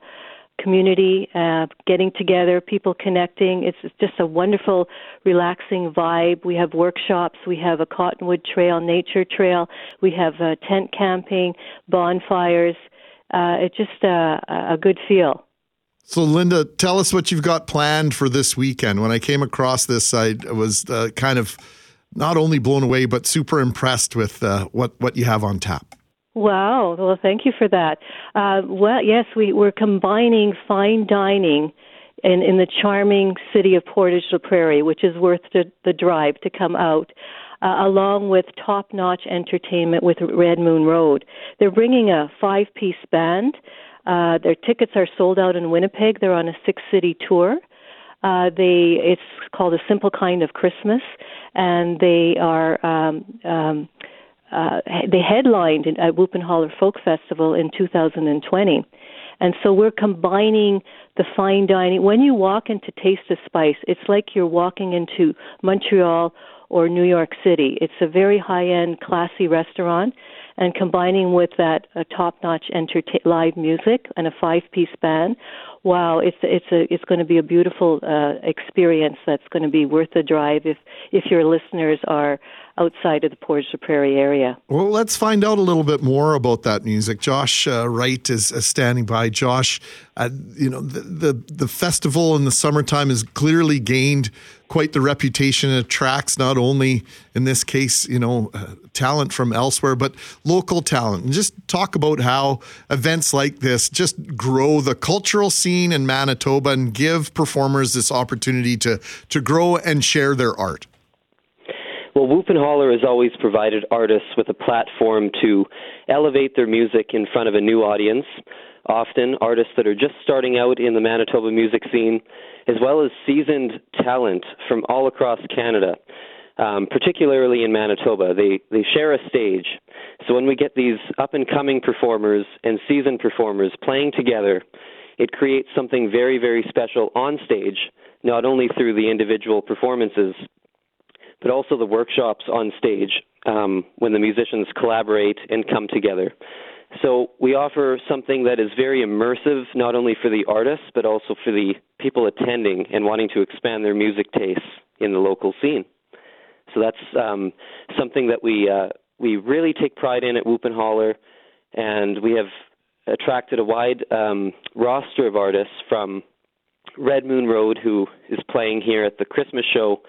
community, uh, getting together, people connecting. It's, it's just a wonderful, relaxing vibe. We have workshops. We have a cottonwood trail, nature trail. We have uh, tent camping, bonfires. Uh, it's just uh, a good feel. So, Linda, tell us what you've got planned for this weekend. When I came across this, I was uh, kind of not only blown away, but super impressed with uh, what, what you have on tap. Wow. Well, thank you for that. Uh, well, yes, we, we're combining fine dining in, in the charming city of Portage-la-Prairie, which is worth the, the drive to come out, uh, along with top-notch entertainment with Red Moon Road. They're bringing a five-piece band. Uh, their tickets are sold out in Winnipeg. They're on a six-city tour. Uh, they it's called A Simple Kind of Christmas, and they are um, um, uh, they headlined at Whoop and Holler Folk Festival in two thousand twenty, and so we're combining the fine dining. When you walk into Taste of Spice, it's like you're walking into Montreal or New York City. It's a very high-end, classy restaurant, and combining with that uh, top-notch enter- live music and a five-piece band, wow, it's it's a it's going to be a beautiful uh, experience that's going to be worth the drive if if your listeners are outside of the Portage-la-Prairie area. Well, let's find out a little bit more about that music. Josh uh, Wright is uh, standing by. Josh, uh, you know, the, the the festival in the summertime has clearly gained quite the reputation. It attracts not only, in this case, you know, uh, talent from elsewhere, but local talent. And just talk about how events like this just grow the cultural scene in Manitoba and give performers this opportunity to, to grow and share their art. Well, Whoop and Holler has always provided artists with a platform to elevate their music in front of a new audience. Often artists that are just starting out in the Manitoba music scene, as well as seasoned talent from all across Canada, um, particularly in Manitoba. They they share a stage. So when we get these up-and-coming performers and seasoned performers playing together, it creates something very, very special on stage, not only through the individual performances, but also the workshops on stage um, when the musicians collaborate and come together. So we offer something that is very immersive, not only for the artists, but also for the people attending and wanting to expand their music tastes in the local scene. So that's um, something that we uh, we really take pride in at Whoop and Holler, and we have attracted a wide um, roster of artists from Red Moon Road, who is playing here at the Christmas show,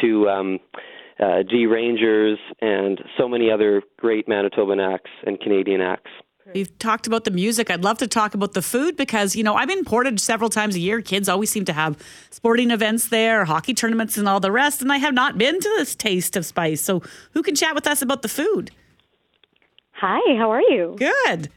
to um, uh, G Rangers and so many other great Manitoban acts and Canadian acts. We've talked about the music. I'd love to talk about the food because, you know, I'm in Portage several times a year. Kids always seem to have sporting events there, hockey tournaments and all the rest, and I have not been to this Taste of Spice. So who can chat with us about the food? Hi, how are you? Good.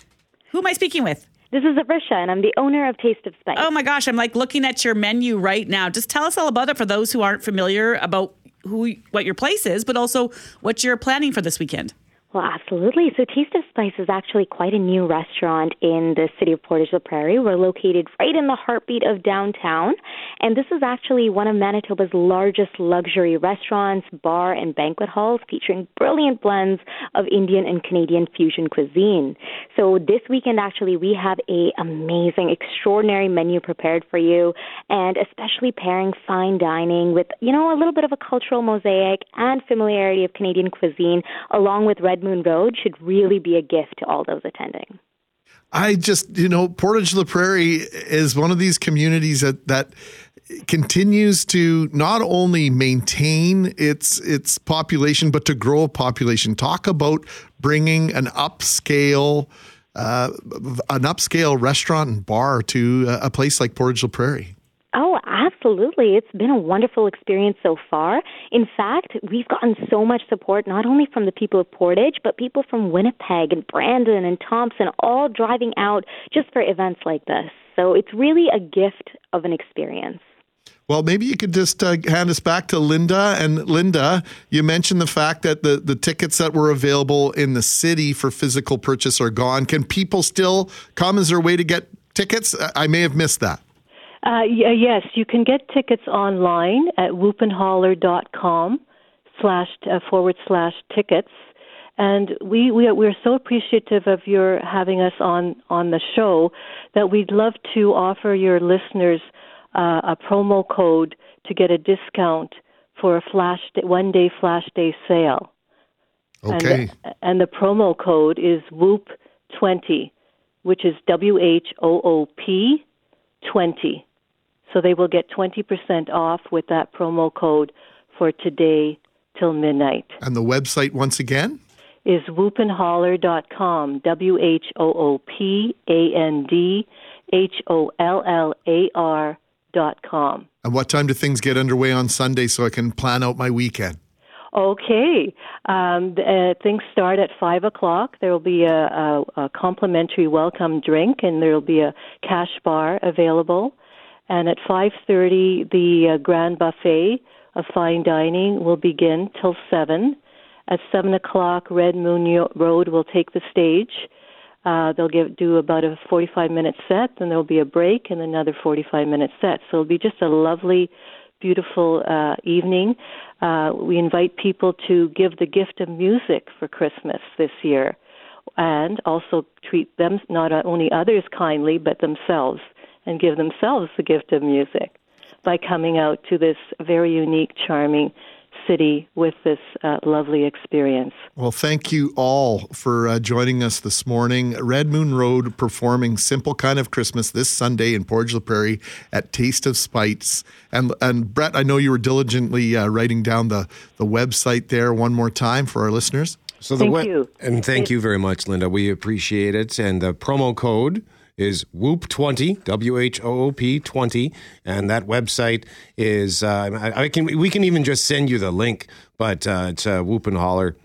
Who am I speaking with? This is Arisha, and I'm the owner of Taste of Spice. Oh, my gosh. I'm, like, looking at your menu right now. Just tell us all about it for those who aren't familiar about who, what your place is, but also what you're planning for this weekend. Well, absolutely. So Taste of Spice is actually quite a new restaurant in the city of Portage-la-Prairie. We're located right in the heartbeat of downtown. And this is actually one of Manitoba's largest luxury restaurants, bar, and banquet halls featuring brilliant blends of Indian and Canadian fusion cuisine. So this weekend, actually, we have a amazing, extraordinary menu prepared for you, and especially pairing fine dining with, you know, a little bit of a cultural mosaic and familiarity of Canadian cuisine, along with Red Moon Road, should really be a gift to all those attending. I just, you know, Portage-la-Prairie is one of these communities that, that continues to not only maintain its its population, but to grow a population. Talk about bringing an upscale, uh, an upscale restaurant and bar to a place like Portage-la-Prairie. Oh, absolutely. It's been a wonderful experience so far. In fact, we've gotten so much support, not only from the people of Portage, but people from Winnipeg and Brandon and Thompson, all driving out just for events like this. So it's really a gift of an experience. Well, maybe you could just uh, hand us back to Linda. And Linda, you mentioned the fact that the, the tickets that were available in the city for physical purchase are gone. Can people still come? Is there a way to get tickets? I may have missed that. Uh, yeah, yes, you can get tickets online at whoop and holler dot com slash uh, forward slash tickets. And we, we we're so appreciative of your having us on, on the show that we'd love to offer your listeners Uh, a promo code to get a discount for a flash day, one day flash day sale. Okay. And the, and the promo code is W H O O P twenty, which is W H O O P twenty. So they will get twenty percent off with that promo code for today till midnight. And the website once again? Is whoop and holler dot com, W H O O P A N D H O L L A R. And what time do things get underway on Sunday so I can plan out my weekend? Okay. Um, uh, things start at five o'clock. There will be a, a, a complimentary welcome drink, and there will be a cash bar available. And at five thirty, the uh, grand buffet of fine dining will begin till seven. At seven o'clock, Red Moon Road will take the stage. Uh, they'll give, do about a forty-five minute set, then there'll be a break and another forty-five minute set. So it'll be just a lovely, beautiful uh, evening. Uh, we invite people to give the gift of music for Christmas this year, and also treat them, not only others kindly, but themselves, and give themselves the gift of music by coming out to this very unique, charming city with this uh, lovely experience. Well, thank you all for uh, joining us this morning. Red Moon Road performing Simple Kind of Christmas this Sunday in Portage-la-Prairie at Taste of Spice. And and Brett, I know you were diligently uh, writing down the, the website there one more time for our listeners. So the thank we- you. And thank it- you very much, Linda. We appreciate it. And the promo code is W H O O P twenty, W H O O P twenty, and that website is, uh, I, I can we can even just send you the link, but uh, it's uh, Whoop and Holler.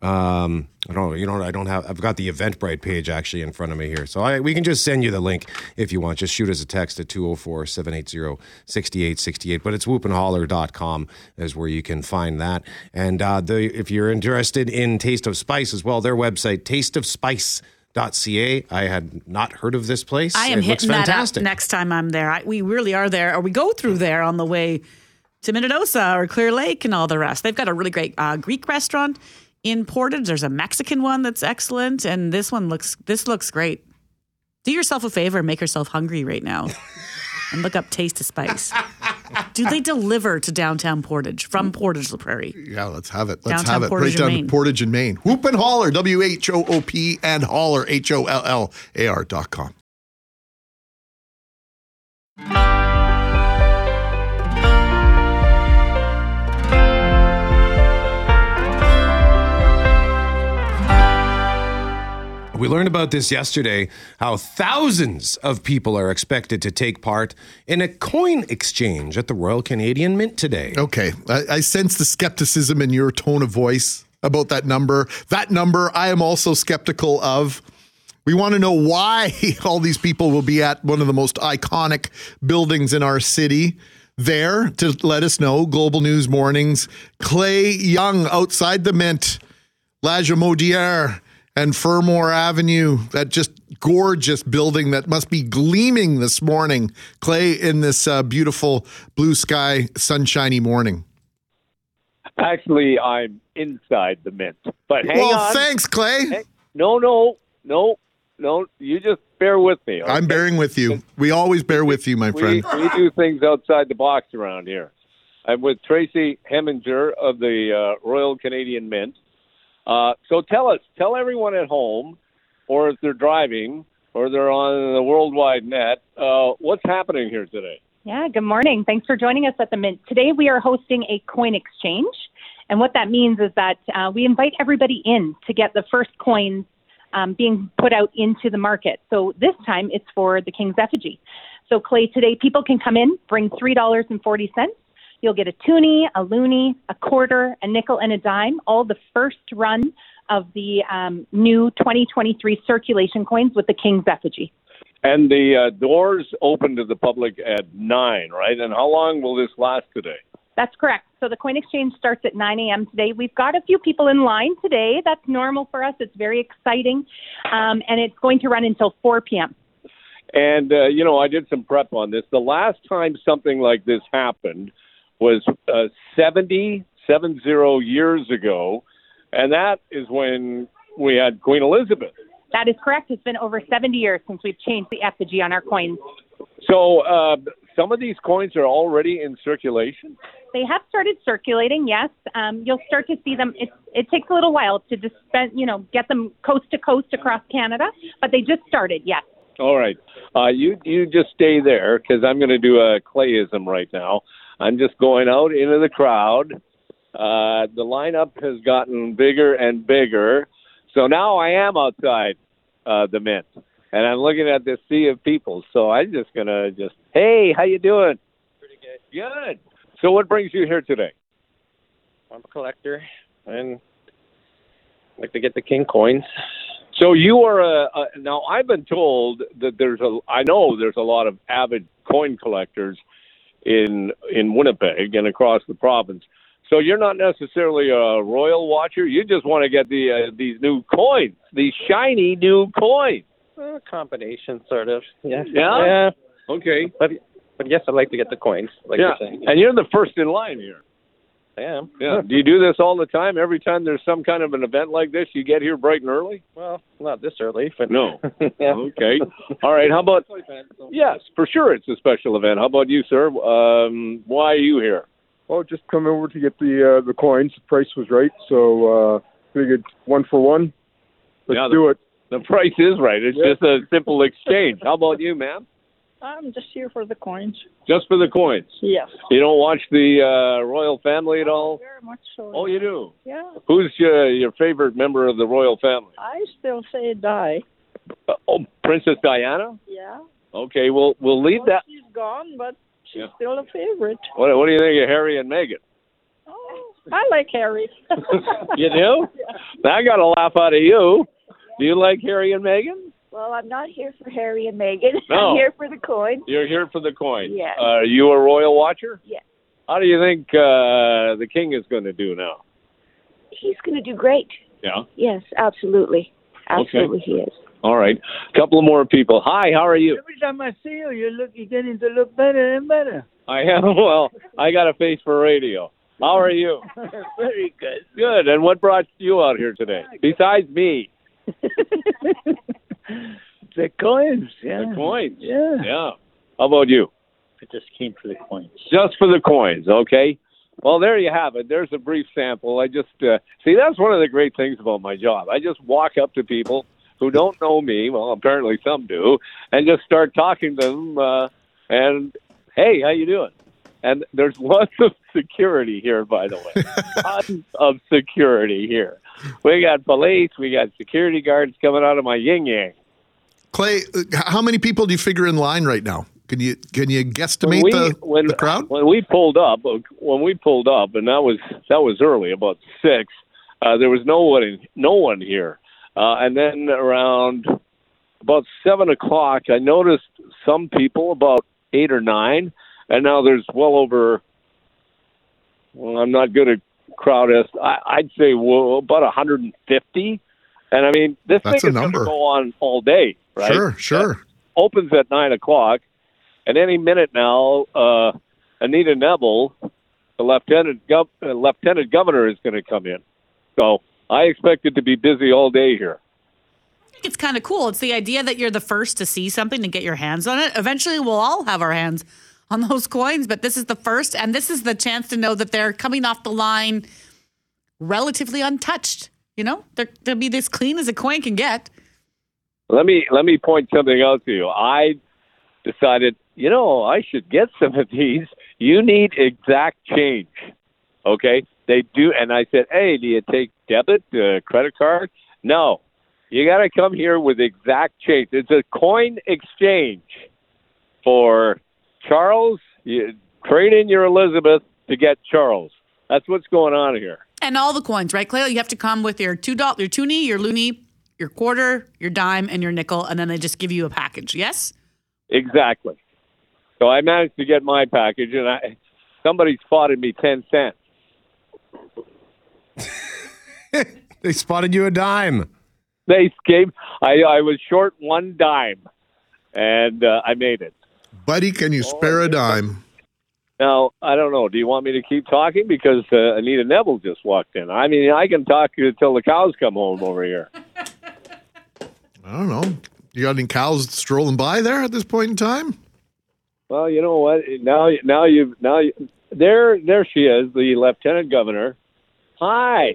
Um, I don't know, you know, I don't have, I've got the Eventbrite page actually in front of me here, so I, we can just send you the link if you want. Just shoot us a text at two oh four, seven eight zero, six eight six eight, but it's whoop and holler dot com is where you can find that. And uh, the, if you're interested in Taste of Spice as well, their website, Taste of Spice. .ca. I had not heard of this place. I am it hitting looks that up next time I'm there. I, we really are there, or we go through there on the way to Minnedosa or Clear Lake and all the rest. They've got a really great uh, Greek restaurant in Portage. There's a Mexican one that's excellent, and this one looks this looks great. Do yourself a favor and make yourself hungry right now, and look up Taste of Spice. Do they deliver to downtown Portage from Portage-la-Prairie? Yeah, let's have it. Let's downtown have it. Portage right down Maine. Portage in Maine. Whoop and Holler, W H O O P and Holler, H O L L A R dot com. We learned about this yesterday, how thousands of people are expected to take part in a coin exchange at the Royal Canadian Mint today. Okay. I, I sense the skepticism in your tone of voice about that number. That number I am also skeptical of. We want to know why all these people will be at one of the most iconic buildings in our city. There to let us know, Global News Mornings, Clay Young outside the Mint, La Jamodière, and Fermor Avenue, that just gorgeous building that must be gleaming this morning, Clay, in this uh, beautiful blue sky, sunshiny morning. Actually, I'm inside the Mint, but hang well, on. Well, thanks, Clay. Hey, no, no, no, no. You just bear with me. Okay? I'm bearing with you. We always bear with you, my friend. We, we do things outside the box around here. I'm with Tracy Heminger of the uh, Royal Canadian Mint. Uh, so tell us, tell everyone at home, or if they're driving, or they're on the worldwide net, uh, what's happening here today? Yeah, good morning. Thanks for joining us at the Mint. Today we are hosting a coin exchange, and what that means is that uh, we invite everybody in to get the first coins um, being put out into the market. So this time it's for the King's effigy. So Clay, today people can come in, bring three dollars and forty cents. You'll get a toonie, a loonie, a quarter, a nickel, and a dime, all the first run of the um, new twenty twenty-three circulation coins with the King's effigy. And the uh, doors open to the public at nine, right? And how long will this last today? That's correct. So the Coin Exchange starts at nine a.m. today. We've got a few people in line today. That's normal for us. It's very exciting. Um, and it's going to run until four p.m. And, uh, you know, I did some prep on this. The last time something like this happened was uh, seventy, seventy years ago. And that is when we had Queen Elizabeth. That is correct. It's been over seventy years since we've changed the effigy on our coins. So uh, some of these coins are already in circulation? They have started circulating, yes. Um, you'll start to see them. It, it takes a little while to dispense, you know, get them coast to coast across Canada, but they just started, yes. All right. Uh, you, you just stay there because I'm going to do a Clayism right now. I'm just going out into the crowd. Uh, the lineup has gotten bigger and bigger. So now I am outside uh, the Mint, and I'm looking at this sea of people. So I'm just going to just, hey, how you doing? Pretty good. Good. So what brings you here today? I'm a collector, and I like to get the King coins. So you are a, a, now I've been told that there's a, I know there's a lot of avid coin collectors in in Winnipeg and across the province. So you're not necessarily a royal watcher. You just want to get the uh, these new coins, these shiny new coins. A uh, combination, sort of. Yeah. Yeah. yeah. Okay. But but yes, I'd like to get the coins. Like yeah. you're saying. And you're the first in line here. I am. Yeah. Do you do this all the time? Every time there's some kind of an event like this, you get here bright and early? Well, not this early, but no. yeah. Okay. All right. How about? Yes, for sure, it's a special event. How about you, sir? Um, why are you here? Oh, just come over to get the uh, the coins. The price was right, so uh, figured one for one. Let's yeah, the, do it. The price is right. It's yeah. just a simple exchange. How about you, ma'am? I'm just here for the coins. Just for the coins? Yes. You don't watch the uh, royal family at all? Very much so. Oh, you do? Yeah. Who's your, your favorite member of the royal family? I still say Di. Uh, oh, Princess Diana? Yeah. Okay, well, we'll leave well, that. She's gone, but... She's yeah. still a favorite. What, what do you think of Harry and Meghan? Oh, I like Harry. You do? Yeah. I got a laugh out of you. Yeah. Do you like Harry and Meghan? Well, I'm not here for Harry and Meghan. No. I'm here for the coin. You're here for the coin. Yes. Uh, are you a royal watcher? Yes. How do you think uh, the king is going to do now? He's going to do great. Yeah? Yes, absolutely. Absolutely okay. He is. All right. A couple of more people. Hi, how are you? Every time I see you, you look, you're getting to look better and better. I am. Well, I got a face for radio. How are you? Very good. Good. And what brought you out here today? Besides me. The coins, yeah. The coins. Yeah. Yeah. How about you? I just came for the coins. Just for the coins, okay. Well, there you have it. There's a brief sample. I just, uh, see, that's one of the great things about my job. I just walk up to people who don't know me, well, apparently some do, and just start talking to them, uh, and, hey, how you doing? And there's lots of security here, by the way. Lots of security here. We got police, we got security guards coming out of my yin-yang. Clay, how many people do you figure in line right now? Can you can you guesstimate when we, the, when, the crowd? When we pulled up, when we pulled up, and that was that was early, about six, uh, there was no one, no one here. Uh, and then around about seven o'clock, I noticed some people, about eight or nine, and now there's well over, well, I'm not good at crowd est. I, I'd say well, about one hundred fifty. And, I mean, this That's thing is going to go on all day, right? Sure, sure. It opens at nine o'clock, and any minute now, uh, Anita Neville, the lieutenant, gov- uh, lieutenant governor, is going to come in. So... I expect it to be busy all day here. I think it's kind of cool. It's the idea that you're the first to see something and get your hands on it. Eventually, we'll all have our hands on those coins, but this is the first, and this is the chance to know that they're coming off the line relatively untouched. You know, they're, they'll be this clean as a coin can get. Let me let me point something out to you. I decided, you know, I should get some of these. You need exact change, okay? They do, and I said, hey, do you take debit, uh, credit card? No. You got to come here with exact change. It's a coin exchange for Charles. You trade in your Elizabeth to get Charles. That's what's going on here. And all the coins, right, Clay? You have to come with your two dollar, your toonie, your loonie, your quarter, your dime, and your nickel, and then they just give you a package, yes? Exactly. So I managed to get my package, and I somebody spotted me ten cents. They spotted you a dime. They gave, I, I was short one dime, and uh, I made it. Buddy, can you oh, spare a dime? Now, I don't know. Do you want me to keep talking? Because uh, Anita Neville just walked in. I mean, I can talk until the cows come home over here. I don't know. You got any cows strolling by there at this point in time? Well, you know what? Now, now you, now you, there, there she is, the Lieutenant Governor. Hi.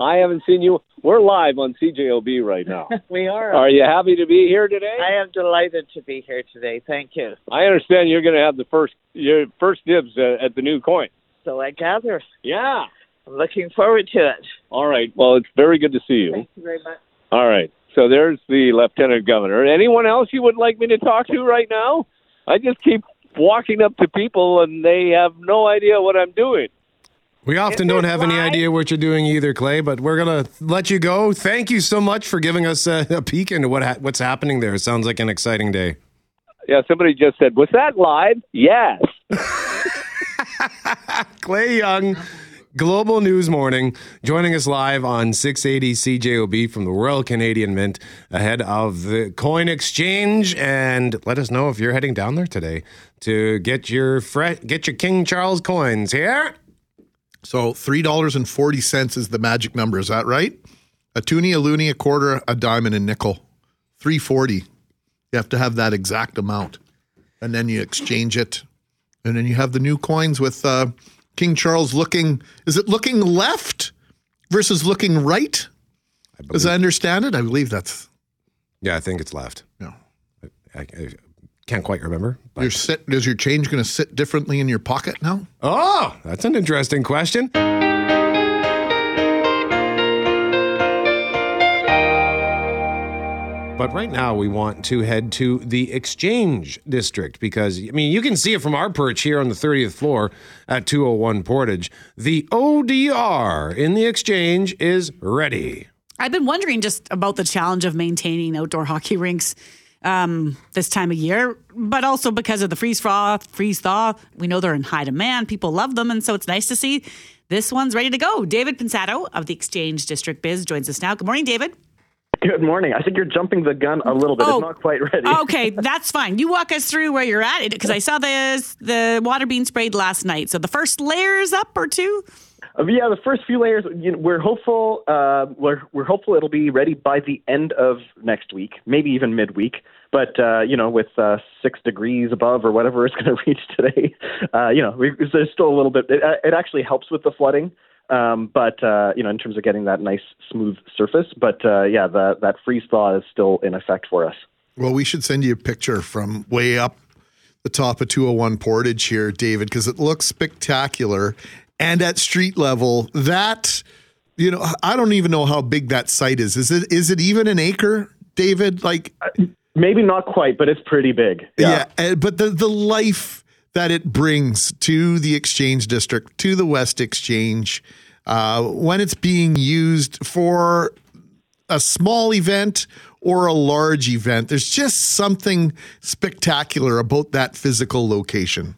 I haven't seen you. We're live on C J O B right now. We are. Are you happy to be here today? I am delighted to be here today. Thank you. I understand you're going to have the first your first dibs uh, at the new coin. So I gather. Yeah. I'm looking forward to it. All right. Well, it's very good to see you. Thank you very much. All right. So there's the Lieutenant Governor. Anyone else you would like me to talk to right now? I just keep walking up to people, and they have no idea what I'm doing. We often don't have any idea what you're doing either, Clay, but we're going to let you go. Thank you so much for giving us a, a peek into what ha- what's happening there. It sounds like an exciting day. Yeah, somebody just said, was that live? Yes. Clay Young, Global News Morning, joining us live on six eighty C J O B from the Royal Canadian Mint ahead of the Coin Exchange. And let us know if you're heading down there today to get your fre- get your King Charles coins here. So three dollars and forty cents is the magic number. Is that right? A toonie, a loonie, a quarter, a dime, and a nickel. three forty. You have to have that exact amount. And then you exchange it. And then you have the new coins with uh, King Charles looking... Is it looking left versus looking right? I believe, as I understand it, I believe that's... Yeah, I think it's left. No, I, I can't quite remember. Your sit, is your change going to sit differently in your pocket now? Oh, that's an interesting question. But right now we want to head to the Exchange District because, I mean, you can see it from our perch here on the thirtieth floor at two oh one Portage. The O D R in the Exchange is ready. I've been wondering just about the challenge of maintaining outdoor hockey rinks Um, this time of year, but also because of the freeze thaw, freeze thaw. We know they're in high demand. People love them. And so it's nice to see this one's ready to go. David Pensato of the Exchange District Biz joins us now. Good morning, David. Good morning. I think you're jumping the gun a little bit. Oh, it's not quite ready. Okay, that's fine. You walk us through where you're at, because I saw this, the water being sprayed last night. So the first layer is up or two? Yeah, the first few layers. You know, we're hopeful. Uh, we're we're hopeful it'll be ready by the end of next week, maybe even midweek. But uh, you know, with uh, six degrees above or whatever it's going to reach today, uh, you know, we, there's still a little bit. It, it actually helps with the flooding. Um, but uh, you know, in terms of getting that nice smooth surface. But uh, yeah, the, that freeze thaw is still in effect for us. Well, we should send you a picture from way up the top of two oh one Portage here, David, because it looks spectacular. And at street level, that, you know, I don't even know how big that site is. Is it is it even an acre, David? Like, maybe not quite, but it's pretty big. Yeah, yeah, but the, the life that it brings to the Exchange District, to the West Exchange, uh, when it's being used for a small event or a large event, there's just something spectacular about that physical location.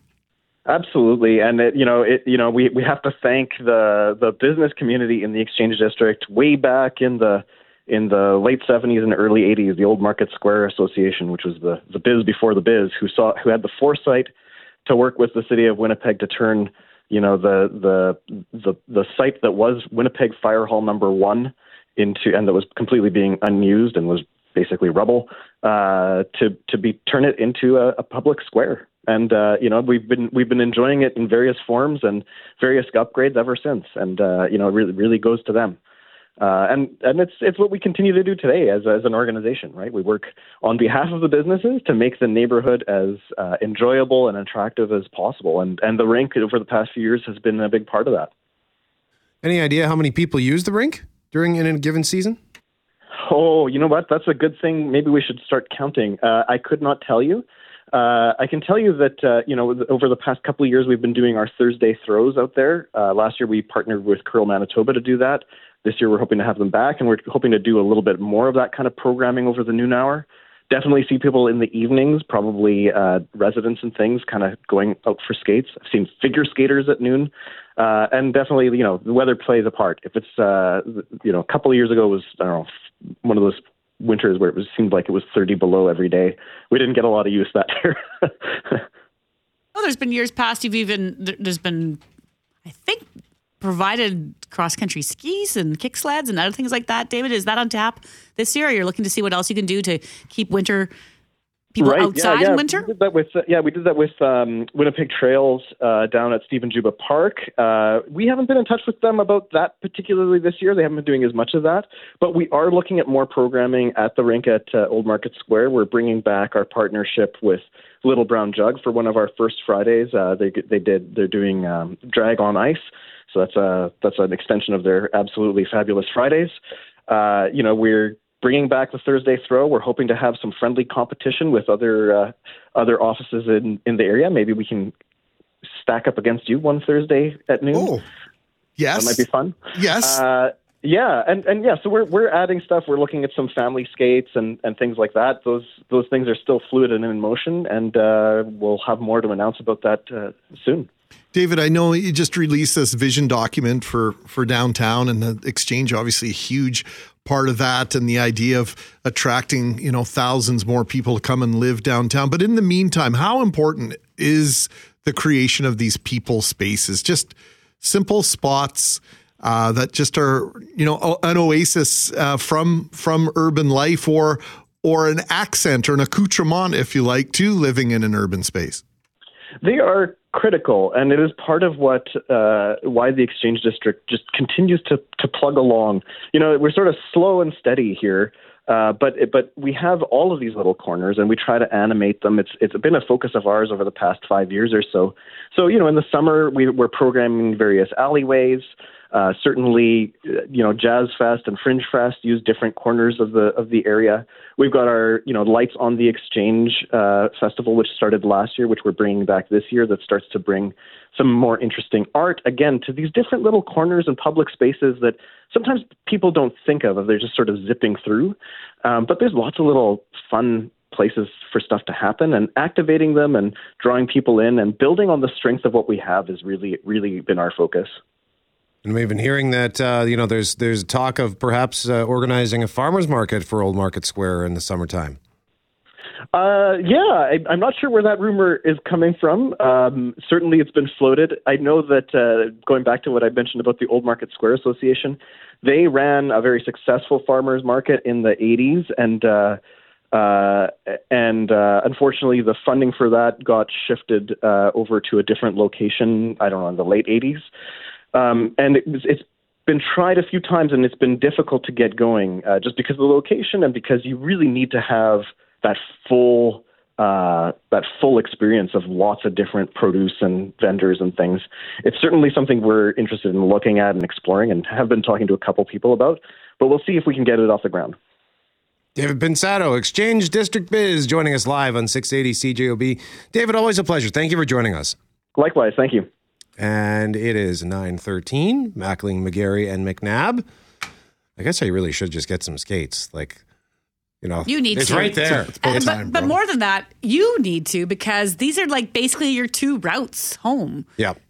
Absolutely. And, it, you know, it, you know, we, we have to thank the, the business community in the Exchange District way back in the in the late seventies and early eighties, the Old Market Square Association, which was the, the biz before the biz, who saw who had the foresight to work with the city of Winnipeg to turn, you know, the the the, the site that was Winnipeg Fire Hall Number One into, and that was completely being unused and was basically rubble, uh, to to be turn it into a, a public square. And, uh, you know, we've been we've been enjoying it in various forms and various upgrades ever since. And, uh, you know, it really, really goes to them. Uh, and and it's it's what we continue to do today as as an organization, right? We work on behalf of the businesses to make the neighborhood as uh, enjoyable and attractive as possible. And, and the rink over the past few years has been a big part of that. Any idea how many people use the rink during in a given season? Oh, you know what? That's a good thing. Maybe we should start counting. Uh, I could not tell you. Uh, I can tell you that, uh, you know, over the past couple of years, we've been doing our Thursday throws out there. Uh, last year, we partnered with Curl Manitoba to do that. This year, we're hoping to have them back, and we're hoping to do a little bit more of that kind of programming over the noon hour. Definitely see people in the evenings, probably uh, residents and things, kind of going out for skates. I've seen figure skaters at noon. Uh, and definitely, you know, the weather plays a part. If it's, uh, you know, a couple of years ago, it was, I don't know, one of those winters where it was, seemed like it was thirty below every day. We didn't get a lot of use that year. Well, there's been years past you've even, there's been, I think, provided cross-country skis and kick sleds and other things like that. David, is that on tap this year? Or you're looking to see what else you can do to keep winter people right, outside yeah, yeah. in winter? We did that with, uh, yeah, we did that with um, Winnipeg Trails uh, down at Stephen Juba Park. Uh, we haven't been in touch with them about that particularly this year. They haven't been doing as much of that. But we are looking at more programming at the rink at uh, Old Market Square. We're bringing back our partnership with Little Brown Jug for one of our first Fridays. Uh, they they did they're doing um, drag on ice. So that's a that's an extension of their absolutely fabulous Fridays. Uh, you know, we're bringing back the Thursday throw. We're hoping to have some friendly competition with other uh, other offices in, in the area. Maybe we can stack up against you one Thursday at noon. Oh, yes, that might be fun. Yes, uh, yeah, and and yeah. So we're we're adding stuff. We're looking at some family skates and, and things like that. Those those things are still fluid and in motion, and uh, we'll have more to announce about that uh, soon. David, I know you just released this vision document for, for downtown, and the Exchange, obviously a huge part of that, and the idea of attracting, you know, thousands more people to come and live downtown. But in the meantime, how important is the creation of these people spaces? Just simple spots uh, that just are, you know, an oasis uh, from from urban life, or or an accent or an accoutrement, if you like, to living in an urban space. They are critical, and it is part of what uh, why the Exchange District just continues to, to plug along. You know, we're sort of slow and steady here, uh, but but we have all of these little corners, and we try to animate them. It's it's been a focus of ours over the past five years or so. So you know, in the summer we, we're programming various alleyways. Uh, certainly, you know, Jazz Fest and Fringe Fest use different corners of the of the area. We've got our, you know, Lights on the Exchange uh, festival, which started last year, which we're bringing back this year. That starts to bring some more interesting art, again, to these different little corners and public spaces that sometimes people don't think of. They're just sort of zipping through. Um, but there's lots of little fun places for stuff to happen, and activating them and drawing people in and building on the strength of what we have has really, really been our focus. And we've been hearing that, uh, you know, there's there's talk of perhaps uh, organizing a farmer's market for Old Market Square in the summertime. Uh, yeah, I, I'm not sure where that rumor is coming from. Um, certainly it's been floated. I know that uh, going back to what I mentioned about the Old Market Square Association, they ran a very successful farmer's market in the eighties. And uh, uh, and uh, unfortunately, the funding for that got shifted uh, over to a different location, I don't know, in the late eighties. Um, and it was, it's been tried a few times, and it's been difficult to get going uh, just because of the location and because you really need to have that full uh, that full experience of lots of different produce and vendors and things. It's certainly something we're interested in looking at and exploring, and have been talking to a couple people about, but we'll see if we can get it off the ground. David Pensato, Exchange District Biz, joining us live on six eighty C J O B. David, always a pleasure. Thank you for joining us. Likewise. Thank you. And it is nine thirteen, Mackling, McGarry, and McNabb. I guess I really should just get some skates. Like, you know, you need it's to. Right there. It's uh, time, but, but more than that, you need to, because these are like basically your two routes home. Yep.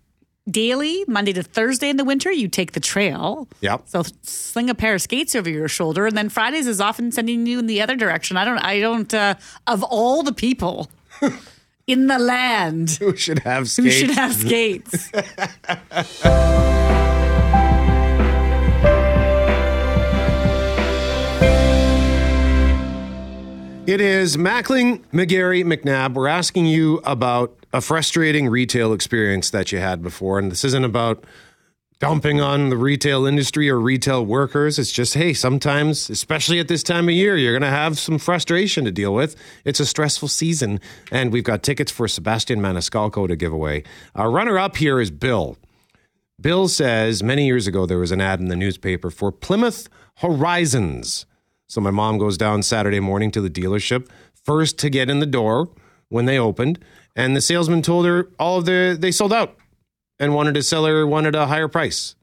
Daily, Monday to Thursday in the winter, you take the trail. Yep. So sling a pair of skates over your shoulder. And then Fridays is often sending you in the other direction. I don't, I don't, uh, of all the people. In the land. Who should have skates? Who should have skates? It is Mackling, McGarry, McNabb. We're asking you about a frustrating retail experience that you had before. And this isn't about dumping on the retail industry or retail workers. It's just, hey, sometimes, especially at this time of year, you're going to have some frustration to deal with. It's a stressful season, and we've got tickets for Sebastian Maniscalco to give away. Our runner-up here is Bill. Bill says, many years ago, there was an ad in the newspaper for Plymouth Horizons. So my mom goes down Saturday morning to the dealership, first to get in the door, when they opened, and the salesman told her all of the they sold out and wanted to sell her one at a higher price.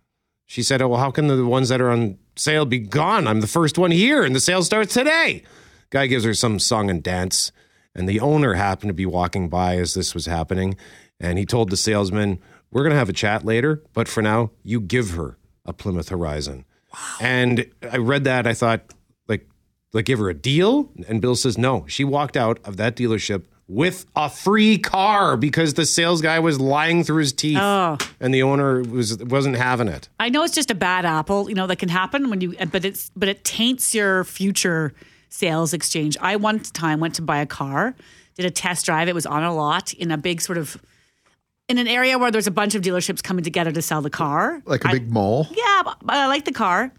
She said, "Oh, well, how can the ones that are on sale be gone? I'm the first one here, and the sale starts today." Guy gives her some song and dance, and the owner happened to be walking by as this was happening, and he told the salesman, "We're going to have a chat later, but for now, you give her a Plymouth Horizon." Wow. And I read that, I thought, like, like give her a deal? And Bill says, no, she walked out of that dealership with a free car because the sales guy was lying through his teeth, oh. and the owner was wasn't having it. I know it's just a bad apple, you know, that can happen when you, but it's but it taints your future sales exchange. I one time went to buy a car, did a test drive. It was on a lot in a big sort of, in an area where there's a bunch of dealerships coming together to sell the car. Like a big I, mall? Yeah, but I liked the car.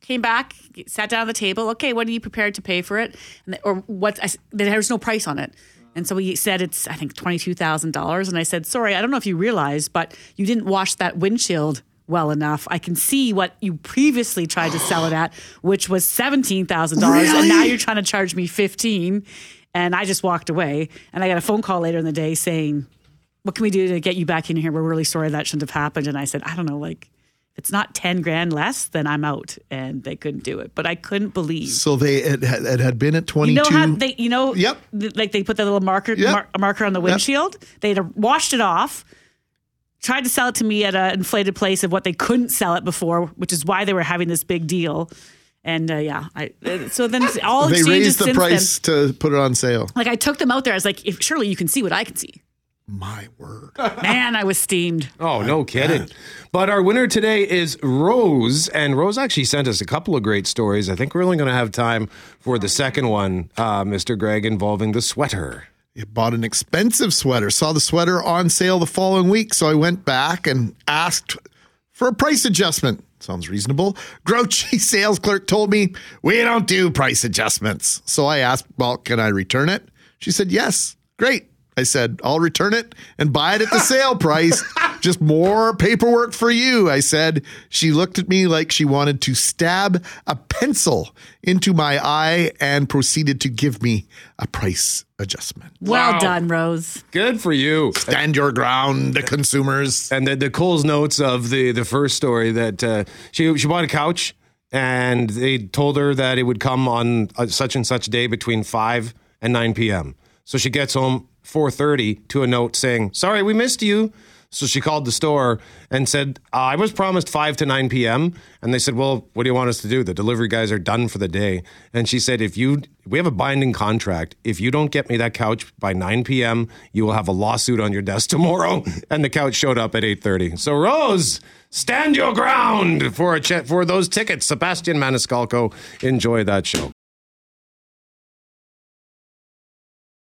Came back, sat down at the table. Okay, what are you prepared to pay for it? And the, or what? I, there's no price on it. And so he said it's, I think, twenty-two thousand dollars. And I said, sorry, I don't know if you realize, but you didn't wash that windshield well enough. I can see what you previously tried to sell it at, which was seventeen thousand dollars. Really? And now you're trying to charge me fifteen thousand dollars. And I just walked away. And I got a phone call later in the day saying, what can we do to get you back in here? We're really sorry that shouldn't have happened. And I said, I don't know, like, if it's not ten grand less, then I'm out. And they couldn't do it. But I couldn't believe. So they it had, it had been at twenty-two. You know, how they, you know yep. th- like they put the little marker yep. mar- marker on the windshield. Yep. They had washed it off, tried to sell it to me at an inflated place of what they couldn't sell it before, which is why they were having this big deal. And uh, yeah, I, uh, so then all they raised the price then, to put it on sale. Like I took them out there. I was like, if, surely you can see what I can see. My word. Man, I was steamed. Oh, no kidding. But our winner today is Rose. And Rose actually sent us a couple of great stories. I think we're only going to have time for the second one, uh, Mister Greg, involving the sweater. You bought an expensive sweater. Saw the sweater on sale the following week. So I went back and asked for a price adjustment. Sounds reasonable. Grouchy sales clerk told me, we don't do price adjustments. So I asked, well, can I return it? She said, yes. Great. I said, I'll return it and buy it at the sale price. Just more paperwork for you, I said. She looked at me like she wanted to stab a pencil into my eye and proceeded to give me a price adjustment. Well wow. done, Rose. Good for you. Stand your ground, the consumers. And the, the Coles notes of the, the first story that uh, she she bought a couch and they told her that it would come on such and such day between five and nine p.m. So she gets home four thirty to a note saying, sorry, we missed you. So she called the store and said, I was promised five to nine p.m. And they said, well, what do you want us to do? The delivery guys are done for the day. And she said, if you, we have a binding contract. If you don't get me that couch by nine p.m., you will have a lawsuit on your desk tomorrow. And the couch showed up at eight thirty. So Rose, stand your ground for a check for those tickets. Sebastian Maniscalco, enjoy that show.